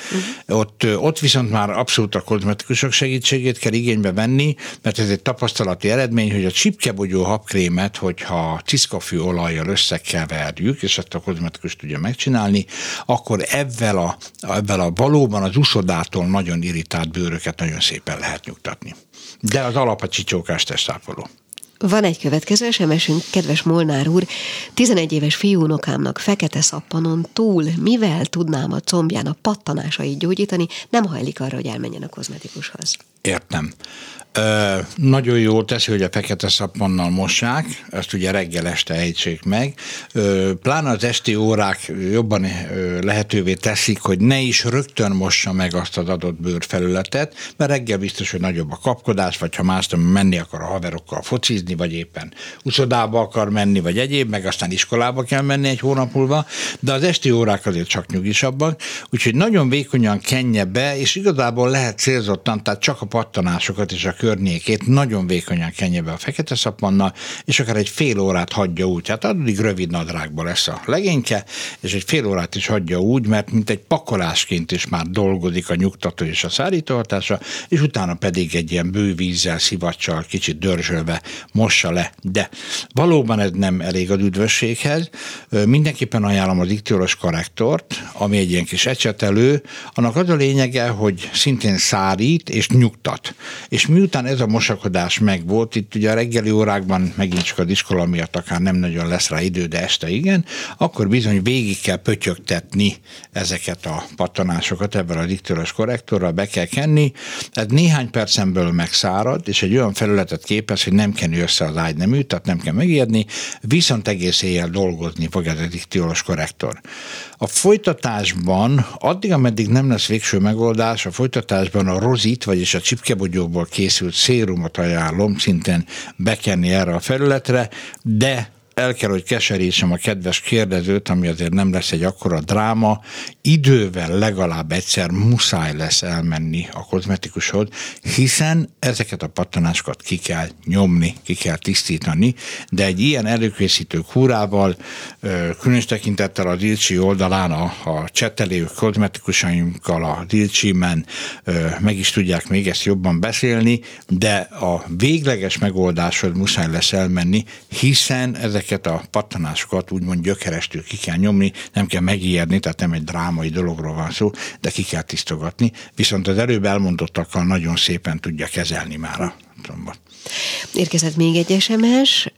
Uh-huh. Ott, ott viszont már abszolút a kozmetikusok segítségét kell igénybe venni, mert ez egy tapasztalati eredmény, hogy a csipkebogyó habkrémet, hogyha ciszkafű olajjal összekeverjük, és ezt a kozmetikus tudja megcsinálni, akkor ebben a, ebben a valóban az uszodától nagyon irritált bőröket nagyon szépen lehet nyugtatni. De az alap a csicsókás testápoló. Van egy következő es em esünk, kedves Molnár úr, tizenegy éves fiúnokámnak fekete szappanon túl mivel tudnám a combján a pattanásait gyógyítani, nem hajlik arra, hogy elmenjen a kozmetikushoz. Értem. Ö, nagyon jól teszi, hogy a fekete szappannal mossák, ezt ugye reggel este ejtsék meg. Ö, pláne az esti órák jobban ö, lehetővé teszik, hogy ne is rögtön mossa meg azt az adott bőrfelületet, mert reggel biztos, hogy nagyobb a kapkodás, vagy ha más, menni akar a haverokkal focizni, vagy éppen uszodába akar menni, vagy egyéb, meg aztán iskolába kell menni egy hónap múlva, de az esti órák azért csak nyugisabbak, úgyhogy nagyon vékonyan kenje be, és igazából lehet célzottan, tehát csak a pattanásokat és a környékét nagyon vékonyan kenje be a fekete szappannal, és akár egy fél órát hagyja úgy, hát addig rövid nadrágban lesz a legényke, és egy fél órát is hagyja úgy, mert mint egy pakolásként is már dolgozik a nyugtató és a szárító hatása, és utána pedig egy ilyen bővízzel, szivacsal, kicsit dörzsölve mossa le. De valóban ez nem elég az üdvösséghez. Mindenképpen ajánlom az iktíros korrektort, ami egy ilyen kis ecsetelő, annak az a lényege, hogy szintén szárít és nyugtat. És miután miután ez a mosakodás megvolt, itt ugye a reggeli órákban megint csak az iskola miatt akár nem nagyon lesz rá idő, de este igen, akkor bizony végig kell pötyögtetni ezeket a pattanásokat ebben a diktoros korrektorral, be kell kenni, tehát néhány percemből megszárad, és egy olyan felületet képez, hogy nem kenő össze az ágynemű, tehát nem kell megijedni, viszont egész éjjel dolgozni fog ez a diktoros korrektor. A folytatásban, addig, ameddig nem lesz végső megoldás, a folytatásban a rozit, vagyis a csipkebogyóból készült szérumot ajánlom szintén bekenni erre a felületre, de el kell, hogy keserítsem a kedves kérdezőt, ami azért nem lesz egy akkora dráma, idővel legalább egyszer muszáj lesz elmenni a kozmetikushoz, hiszen ezeket a pattanásokat ki kell nyomni, ki kell tisztítani, de egy ilyen előkészítő kúrával, különös tekintettel a Dilcsi oldalán a, a csetelő kozmetikusainkkal a Dilcsimen meg is tudják még ezt jobban beszélni, de a végleges megoldáshoz muszáj lesz elmenni, hiszen ezek a pattanásokat úgymond gyökerestől ki kell nyomni, nem kell megijedni, tehát nem egy drámai dologról van szó, de ki kell tisztogatni, viszont az előbb elmondottakkal nagyon szépen tudja kezelni már a tromba. Érkezett még egy es em es.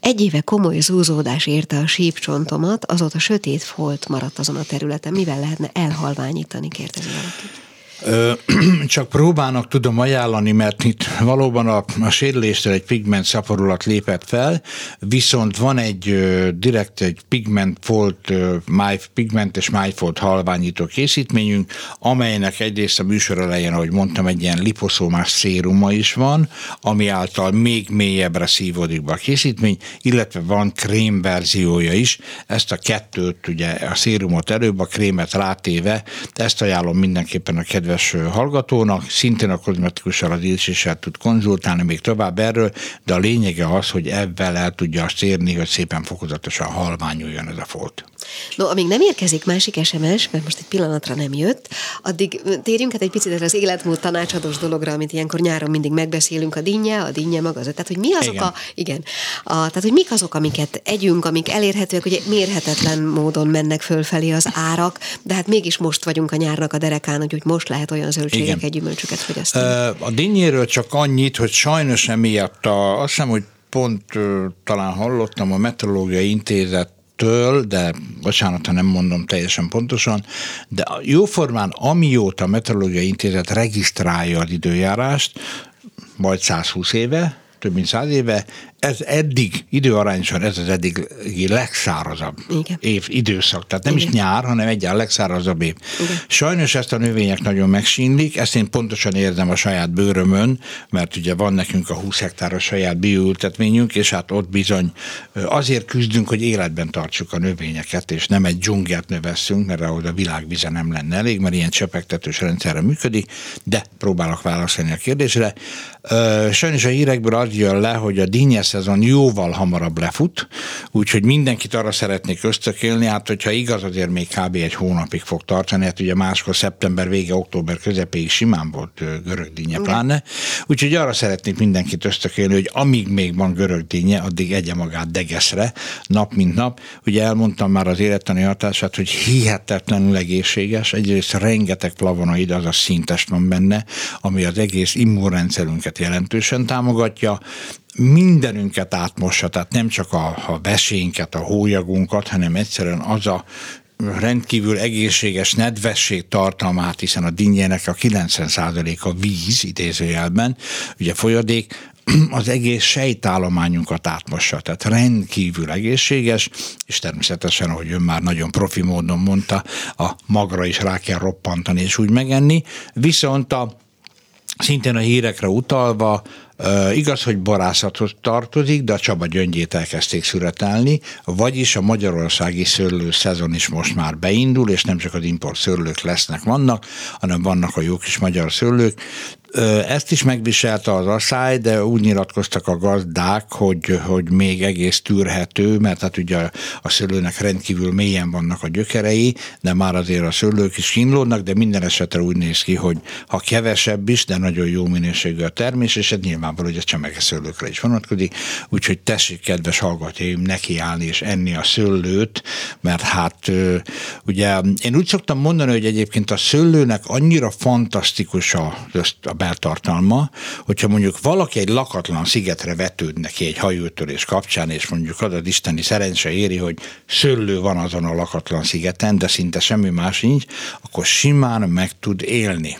Egy éve komoly zúzódás érte a sípcsontomat, azóta sötét folt maradt azon a területen. Mivel lehetne elhalványítani, kérdezi valaki. Csak próbálnak tudom ajánlani, mert itt valóban a, a sérüléstől egy pigment szaporulat lépett fel, viszont van egy direkt egy pigment folt, máj, pigment és májfolt halványító készítményünk, amelynek egyrészt a műsor elején, ahogy mondtam, egy ilyen liposzómás széruma is van, ami által még mélyebbre szívódik be a készítmény, illetve van krém verziója is. Ezt a kettőt, ugye a szérumot előbb, a krémet rátéve, ezt ajánlom mindenképpen a kedves hallgatónak, szintén a kozmetikussal az Ilcséssel tud konzultálni még tovább erről, de a lényege az, hogy ebben el tudja azt érni, hogy szépen fokozatosan halványuljon ez a folt. No, amíg nem érkezik másik es em es, mert most egy pillanatra nem jött, addig térjünk hát egy picit erre az életmód tanácsadós dologra, amit ilyenkor nyáron mindig megbeszélünk, a dinnye, a dinnye maga az. Tehát, hogy mi azok igen. a... Igen. A, tehát, hogy mik azok, amiket együnk, amik elérhetőek, ugye mérhetetlen módon mennek fölfelé az árak, de hát mégis most vagyunk a nyárnak a derekán, úgyhogy most lehet olyan zöldségeket, gyümölcsöket fogyasztani. A dinnyéről csak annyit, hogy sajnos emiatt a, azt hiszem, hogy pont talán hallottam a Meteorológiai Intézet től, de bocsánat, ha nem mondom teljesen pontosan, de jóformán amióta a Meteorológiai Intézet regisztrálja az időjárást, majd százhúsz éve, több mint száz éve, ez eddig, időarányosan ez az eddigi legszárazabb igen. év, időszak. Tehát nem igen. is nyár, hanem egyáltalán legszárazabb év. Igen. Sajnos ezt a növények nagyon megsínlik, ezt én pontosan érzem a saját bőrömön, mert ugye van nekünk a húsz hektáros saját bioültetményünk, és hát ott bizony azért küzdünk, hogy életben tartsuk a növényeket, és nem egy dzsungelt növesszünk, mert ahhoz a világvize nem lenne elég, mert ilyen csepegtetős rendszerre működik, de próbálok válaszolni a kérdésre. Sajnos a hírekből az jön le, hogy a dinnyes szezon jóval hamarabb lefut, úgyhogy mindenkit arra szeretnék ösztökélni, hát hogyha igaz, azért még kb. Egy hónapig fog tartani, hát ugye máskor szeptember vége, október közepéig simán volt görög dinnye pláne, úgyhogy arra szeretnék mindenkit ösztökélni, hogy amíg még van görög dinnye, addig egye magát degeszre, nap mint nap. Ugye elmondtam már az élettani hatását, hogy hihetetlenül egészséges, egyrészt rengeteg flavonoid, azaz színtest van benne, ami az egész immunrendszerünket jelentősen támogatja, mindenünket átmossa, tehát nem csak a, a vesénket, a hólyagunkat, hanem egyszerűen az a rendkívül egészséges nedvesség tartalmát, hiszen a dinnyének a kilencven százaléka víz, idézőjelben, ugye folyadék, az egész sejtállományunkat átmossa, tehát rendkívül egészséges, és természetesen, ahogy ön már nagyon profi módon mondta, a magra is rá kell roppantani, és úgy megenni, viszont a szintén a hírekre utalva, Uh, igaz, hogy borászathoz tartozik, de a Csaba gyöngyét elkezdték szüretelni, vagyis a magyarországi szőlő szezon is most már beindul, és nem csak az import szőlők lesznek, vannak, hanem vannak a jó kis magyar szőlők. Ezt is megviselte az aszály, de úgy nyilatkoztak a gazdák, hogy, hogy még egész tűrhető, mert hát ugye a, a szőlőnek rendkívül mélyen vannak a gyökerei, de már azért a szőlők is kínlódnak, de minden esetre úgy néz ki, hogy ha kevesebb is, de nagyon jó minőségű a termés, és ez nyilvánvaló, hogy a csemegeszőlőkre is vonatkozik, úgyhogy tessék, kedves hallgatóim, nekiállni és enni a szőlőt, mert hát ugye én úgy szoktam mondani, hogy egyébként a szőlőnek annyira fantasztikus a, a zenepártartalma, hogyha mondjuk valaki egy lakatlan szigetre vetődne ki egy hajótörés kapcsán, és mondjuk az az isteni szerencse éri, hogy szőlő van azon a lakatlan szigeten, de szinte semmi más nincs, akkor simán meg tud élni.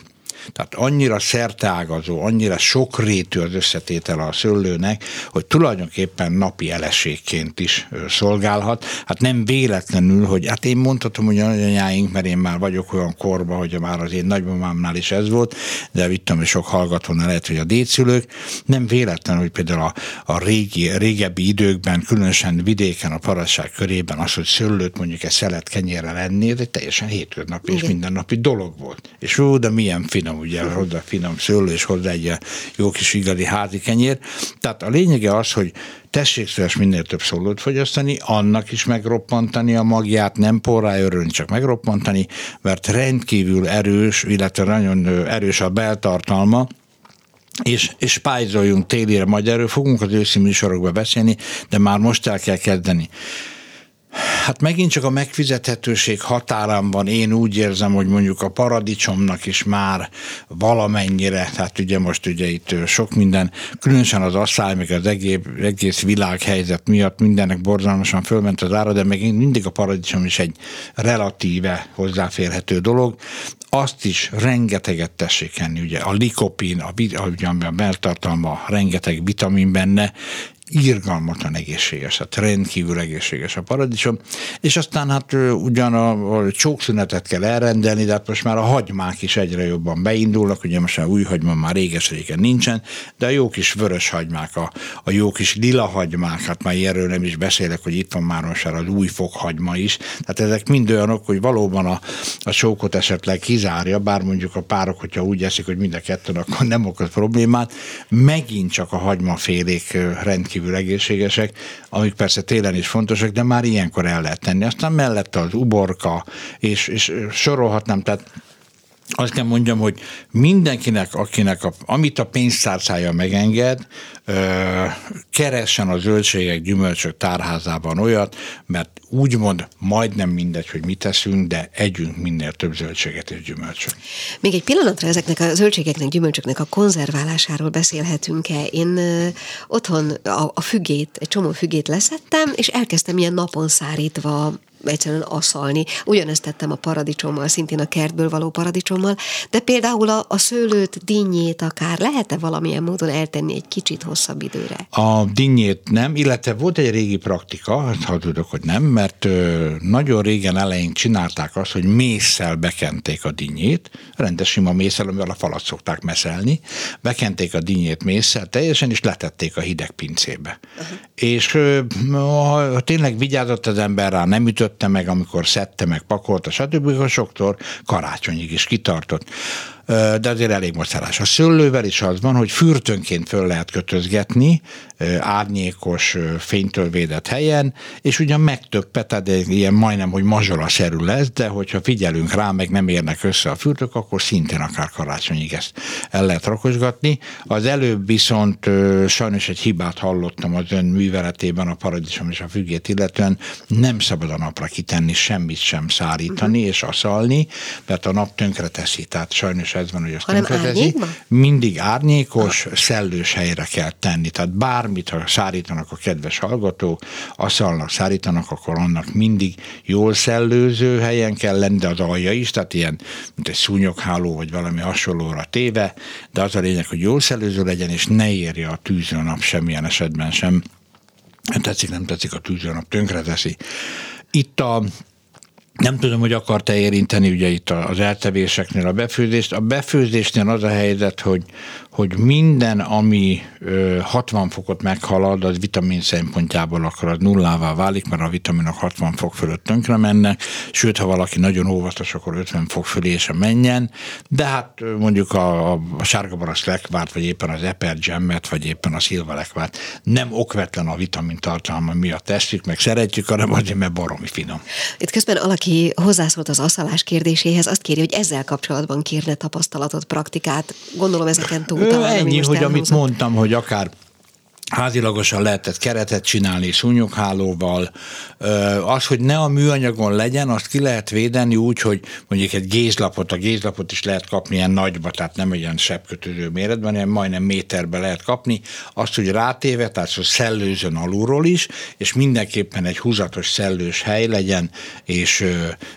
Tehát annyira szerteágazó, annyira sokrétű az összetétele a szőlőnek, hogy tulajdonképpen napi eleségként is szolgálhat. Hát nem véletlenül, hogy hát én mondhatom, hogy a nagyanyáink, mert én már vagyok olyan korban, hogy már az én nagymamámnál is ez volt, de vittem, hogy sok hallgatónál lehet, hogy a dédszülők. Nem véletlen, hogy például a, a régi, régebbi időkben, különösen vidéken, a parasság körében az, hogy szőlőt mondjuk egy szelet kenyérrel enni, de teljesen hétköznapi és mindennapi dolog volt. És ó, de milyen finom. Ugye hozzá finom szőlő, és hozzá egy jó kis igazi házi kenyér. Tehát a lényege az, hogy tessék szíves minél több szőlőt fogyasztani, annak is megroppantani a magját, nem porrá örülni, csak megroppantani, mert rendkívül erős, illetve nagyon erős a beltartalma, és, és spájzoljunk télire, majd erről fogunk az őszi műsorokba beszélni, de már most el kell kezdeni. Hát megint csak a megfizethetőség határán van, én úgy érzem, hogy mondjuk a paradicsomnak is már valamennyire, hát ugye most ugye itt sok minden, különösen az asszály, meg az egész, egész világhelyzet miatt mindennek borzalmasan fölment az ára, de meg mindig a paradicsom is egy relatíve hozzáférhető dolog. Azt is rengeteget tessék enni, ugye a likopin, a, a beltartalma, rengeteg vitamin benne, irgalmatlan egészséges, hát rendkívül egészséges a paradicsom, és aztán hát ugyan a, a csókszünetet kell elrendelni, de hát most már a hagymák is egyre jobban beindulnak, ugye most már új hagyma már réges-régen nincsen, de a jó kis vörös hagymák, a, a jó kis lila hagymák, hát már erről nem is beszélek, hogy itt van már most már az új fokhagyma is, tehát ezek mind olyanok, hogy valóban a, a csókot esetleg kizárja, bár mondjuk a párok, hogyha úgy eszik, hogy mind a kettőn, akkor nem okoz problémát, megint csak a hagymafélék rendkívül kívül egészségesek, amik persze télen is fontosak, de már ilyenkor el lehet tenni. Aztán mellette az uborka, és, és sorolhatnám, tehát azt kell mondjam, hogy mindenkinek, akinek a, amit a pénztárcája megenged, ö, keressen a zöldségek, gyümölcsök tárházában olyat, mert úgymond majdnem mindegy, hogy mit teszünk, de együnk minél több zöldséget és gyümölcsöt. Még egy pillanatra ezeknek a zöldségeknek, gyümölcsöknek a konzerválásáról beszélhetünk-e? Én ö, otthon a, a fügét, egy csomó fügét leszettem, és elkezdtem ilyen napon szárítva egyszerűen aszalni. Ugyanezt tettem a paradicsommal, szintén a kertből való paradicsommal, de például a, a szőlőt, dinnyét akár lehet-e valamilyen módon eltenni egy kicsit hosszabb időre? A dinnyét nem, illetve volt egy régi praktika, ha tudok, hogy nem, mert ö, nagyon régen elején csinálták azt, hogy mésszel bekenték a dinnyét, rendes sima mésszel, amivel a falat szokták meszelni, bekenték a dinnyét mésszel teljesen, és letették a hideg pincébe. Uh-huh. És ö, ha tényleg vigyázott az ember rá, nem ütött meg, amikor szedte meg, pakolta, stb. Sokszor karácsonyig is kitartott. De azért elég mozzálás. A szőlővel is az van, hogy fürtönként föl lehet kötözgetni, árnyékos, fénytől védett helyen, és ugyan megtöppet, tehát ilyen majdnem, hogy mazsoraszerű lesz, de hogyha figyelünk rá, meg nem érnek össze a fürtök, akkor szintén akár karácsonyig ezt el lehet rakosgatni. Az előbb viszont sajnos egy hibát hallottam az ön műveletében a paradicsom és a fügét illetően, nem szabad a napra kitenni, semmit sem szárítani és aszalni, mert a nap tönkre teszi, tehát sajnos ez van, hogy azt tönkretezi. Mindig árnyékos, szellős helyre kell tenni. Tehát bármit, ha szárítanak a kedves hallgató, aszalnak, szárítanak, akkor annak mindig jól szellőző helyen kell lenni, de az alja is, tehát ilyen, mint egy szúnyogháló, vagy valami hasonlóra téve, de az a lényeg, hogy jól szellőző legyen, és ne érje a tűző nap semmilyen esetben sem. Tetszik, nem tetszik, a tűző nap tönkreteszi. Itt a Nem tudom, hogy akart-e érinteni ugye itt az eltevéseknél a befőzést. A befőzésnél az a helyzet, hogy, hogy minden, ami hatvan fokot meghalad, az vitamin szempontjából akkor az nullává válik, mert a vitaminok hatvan fok fölött tönkre mennek, sőt, ha valaki nagyon óvatos, akkor ötven fok fölé se menjen, de hát mondjuk a, a sárgabaraszt lekvárt, vagy éppen az epergyemmet, vagy éppen a szilvalekvárt nem okvetlen a vitamin tartalma miatt tesszük, meg szeretjük, hanem azért, mert baromi finom. Itt közben alak aki hozzászólt az aszalás kérdéséhez, azt kéri, hogy ezzel kapcsolatban kérne tapasztalatot, praktikát. Gondolom ezeken túl talán. Ennyi, hogy amit mondtam, hogy akár házilagosan lehetett keretet csinálni szúnyoghálóval. Az, hogy ne a műanyagon legyen, azt ki lehet védeni úgy, hogy mondjuk egy gézlapot, a gézlapot is lehet kapni ilyen nagyba, tehát nem olyan sebkötöző méretben, hanem majdnem méterbe lehet kapni. Azt, hogy rátéve, tehát hogy szellőzön alulról is, és mindenképpen egy húzatos szellős hely legyen, és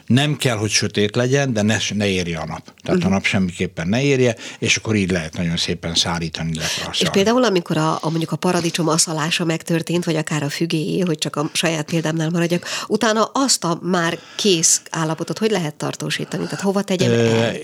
nem kell, hogy sötét legyen, de ne, ne érje a nap. Tehát uh-huh. a nap semmiképpen ne érje, és akkor így lehet nagyon szépen szárítani, illetve a szár. És például, amikor a, a mondjuk a parad- paradicsom aszalása megtörtént, vagy akár a fügéjé, hogy csak a saját példámnál maradjak, utána azt a már kész állapotot hogy lehet tartósítani? Tehát hova tegyem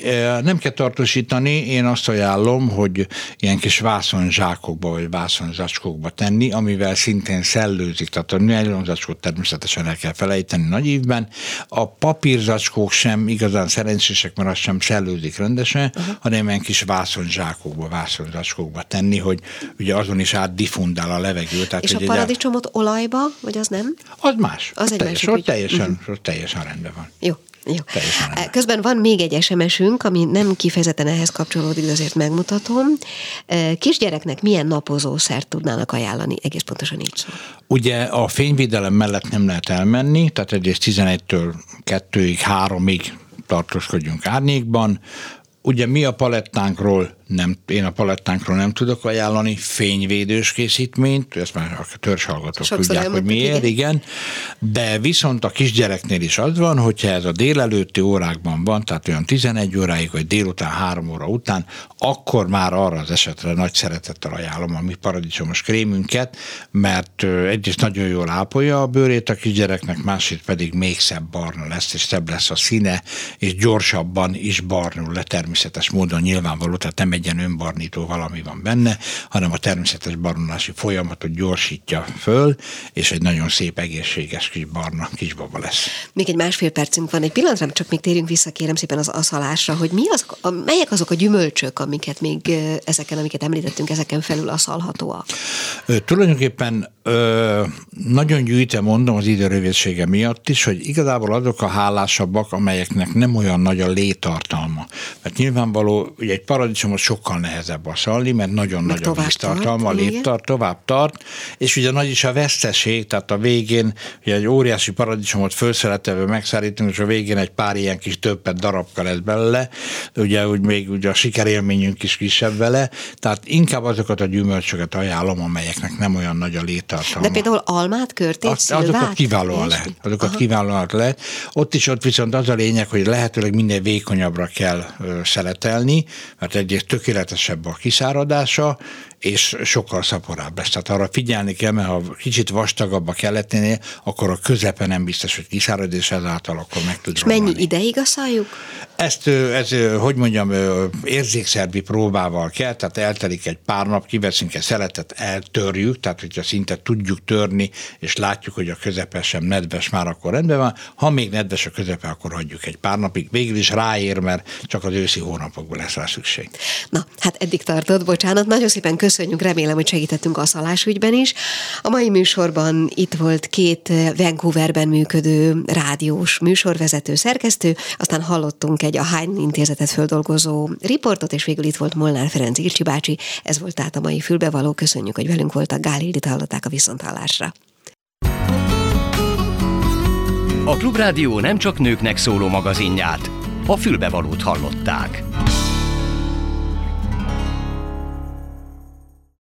el? Nem kell tartósítani, én azt ajánlom, hogy ilyen kis vászonzsákokba, vagy vászonzacskokba tenni, amivel szintén szellőzik, tehát a nylonzacskót természetesen el kell felejteni nagy évben. A papírzacskók sem igazán szerencsések, mert az sem szellőzik rendesen, uh-huh. hanem ilyen kis vászonzsákokba, vászonzacskókba tenni, hogy ugye azon is átdifundálni a levegő. Tehát, és a paradicsomot el... olajba, vagy az nem? Az más. Az egy teljes, másik. Ott teljesen, uh-huh. teljesen rendben van. Jó. Jó. Teljesen közben van még egy es em es-ünk, ami nem kifejezetten ehhez kapcsolódik, de azért megmutatom. Kisgyereknek milyen napozószert tudnának ajánlani? Egész pontosan így szó. Ugye a fényvédelem mellett nem lehet elmenni, tehát egyrészt tizenegytől kettőig, háromig tartózkodjunk árnyékban. Ugye mi a palettánkról nem, én a palettánkról nem tudok ajánlani fényvédős készítményt, ezt már a törzshallgatók sokszor tudják, hogy miért, igen. De viszont a kisgyereknél is az van, hogyha ez a délelőtti órákban van, tehát olyan tizenegy óráig, vagy délután három óra után, akkor már arra az esetre nagy szeretettel ajánlom a mi paradicsomos krémünket, mert egyrészt nagyon jól ápolja a bőrét a kisgyereknek, másrészt pedig még szebb barna lesz, és szebb lesz a színe, és gyorsabban is barnul le természetes módon, nyilvánvaló, tehát nem egy ilyen önbarnító valami van benne, hanem a természetes barnulási folyamatot gyorsítja föl, és egy nagyon szép, egészséges kis barna kisbaba lesz. Még egy másfél percünk van, egy pillanatra, csak még térjünk vissza, kérem szépen az aszalásra, hogy mi az, a, melyek azok a gyümölcsök, amiket még ezeken, amiket említettünk, ezeken felül aszalhatóak? Ö, tulajdonképpen ö, nagyon gyűjtem, mondom az időrövidsége miatt is, hogy igazából azok a hálásabbak, amelyeknek nem olyan nagy a léttartalma. Mert nyilvánvaló, ugye egy paradicsomot sokkal nehezebb aszalni, mert nagyon meg nagy a víztartalma, a léptart tovább tart, és ugye nagy is a veszteség, tehát a végén ugye egy óriási paradicsomot fölszeretve megszállítunk, és a végén egy pár ilyen kis többet darabka lesz belőle, ugye úgy még ugye a sikerélményünk is kisebb vele, tehát inkább azokat a gyümölcsöket ajánlom, amelyeknek nem olyan nagy a léttartalma. De például almát, körtét, Azt, szilvát? Azokat kiválóan lehet. Azokat Aha. kiválóan lehet. Ott is ott viszont az a lényeg, hogy lehetőleg minden vékonyabbra kell szeletelni, mert egyrészt tökéletesebb a kiszáradása, és sokkal szaporább lesz. Tehát arra figyelni kell, mert ha kicsit vastagabb a kelleténél, akkor a közepe nem biztos, hogy kiszárad, és ezáltal akkor meg tud romlani. És mennyi ideig asszaljuk? Ezt, ez, hogy mondjam, érzékszervi próbával kell, tehát eltelik egy pár nap, kiveszünk egy szeletet, eltörjük, tehát hogyha szinte tudjuk törni, és látjuk, hogy a közepe sem nedves, már akkor rendben van. Ha még nedves a közepe, akkor hagyjuk egy pár napig. Végül is ráér, mert csak az őszi hónapokban lesz rá szükség. Na, hát eddig tartott, bocsánat, nagyon szépen köszönöm. Köszönjük, remélem, hogy segítettünk a szalásügyben is. A mai műsorban itt volt két Vancouverben működő rádiós műsorvezető, szerkesztő, aztán hallottunk egy a Haydn intézetet földolgozó riportot, és végül itt volt Molnár Ferenc Ircsi bácsi. Ez volt tehát a mai fülbevaló. Köszönjük, hogy velünk voltak. Gál Édit hallották, a viszonthallásra. A Klubrádió nem csak nőknek szóló magazinját, a fülbevalót hallották.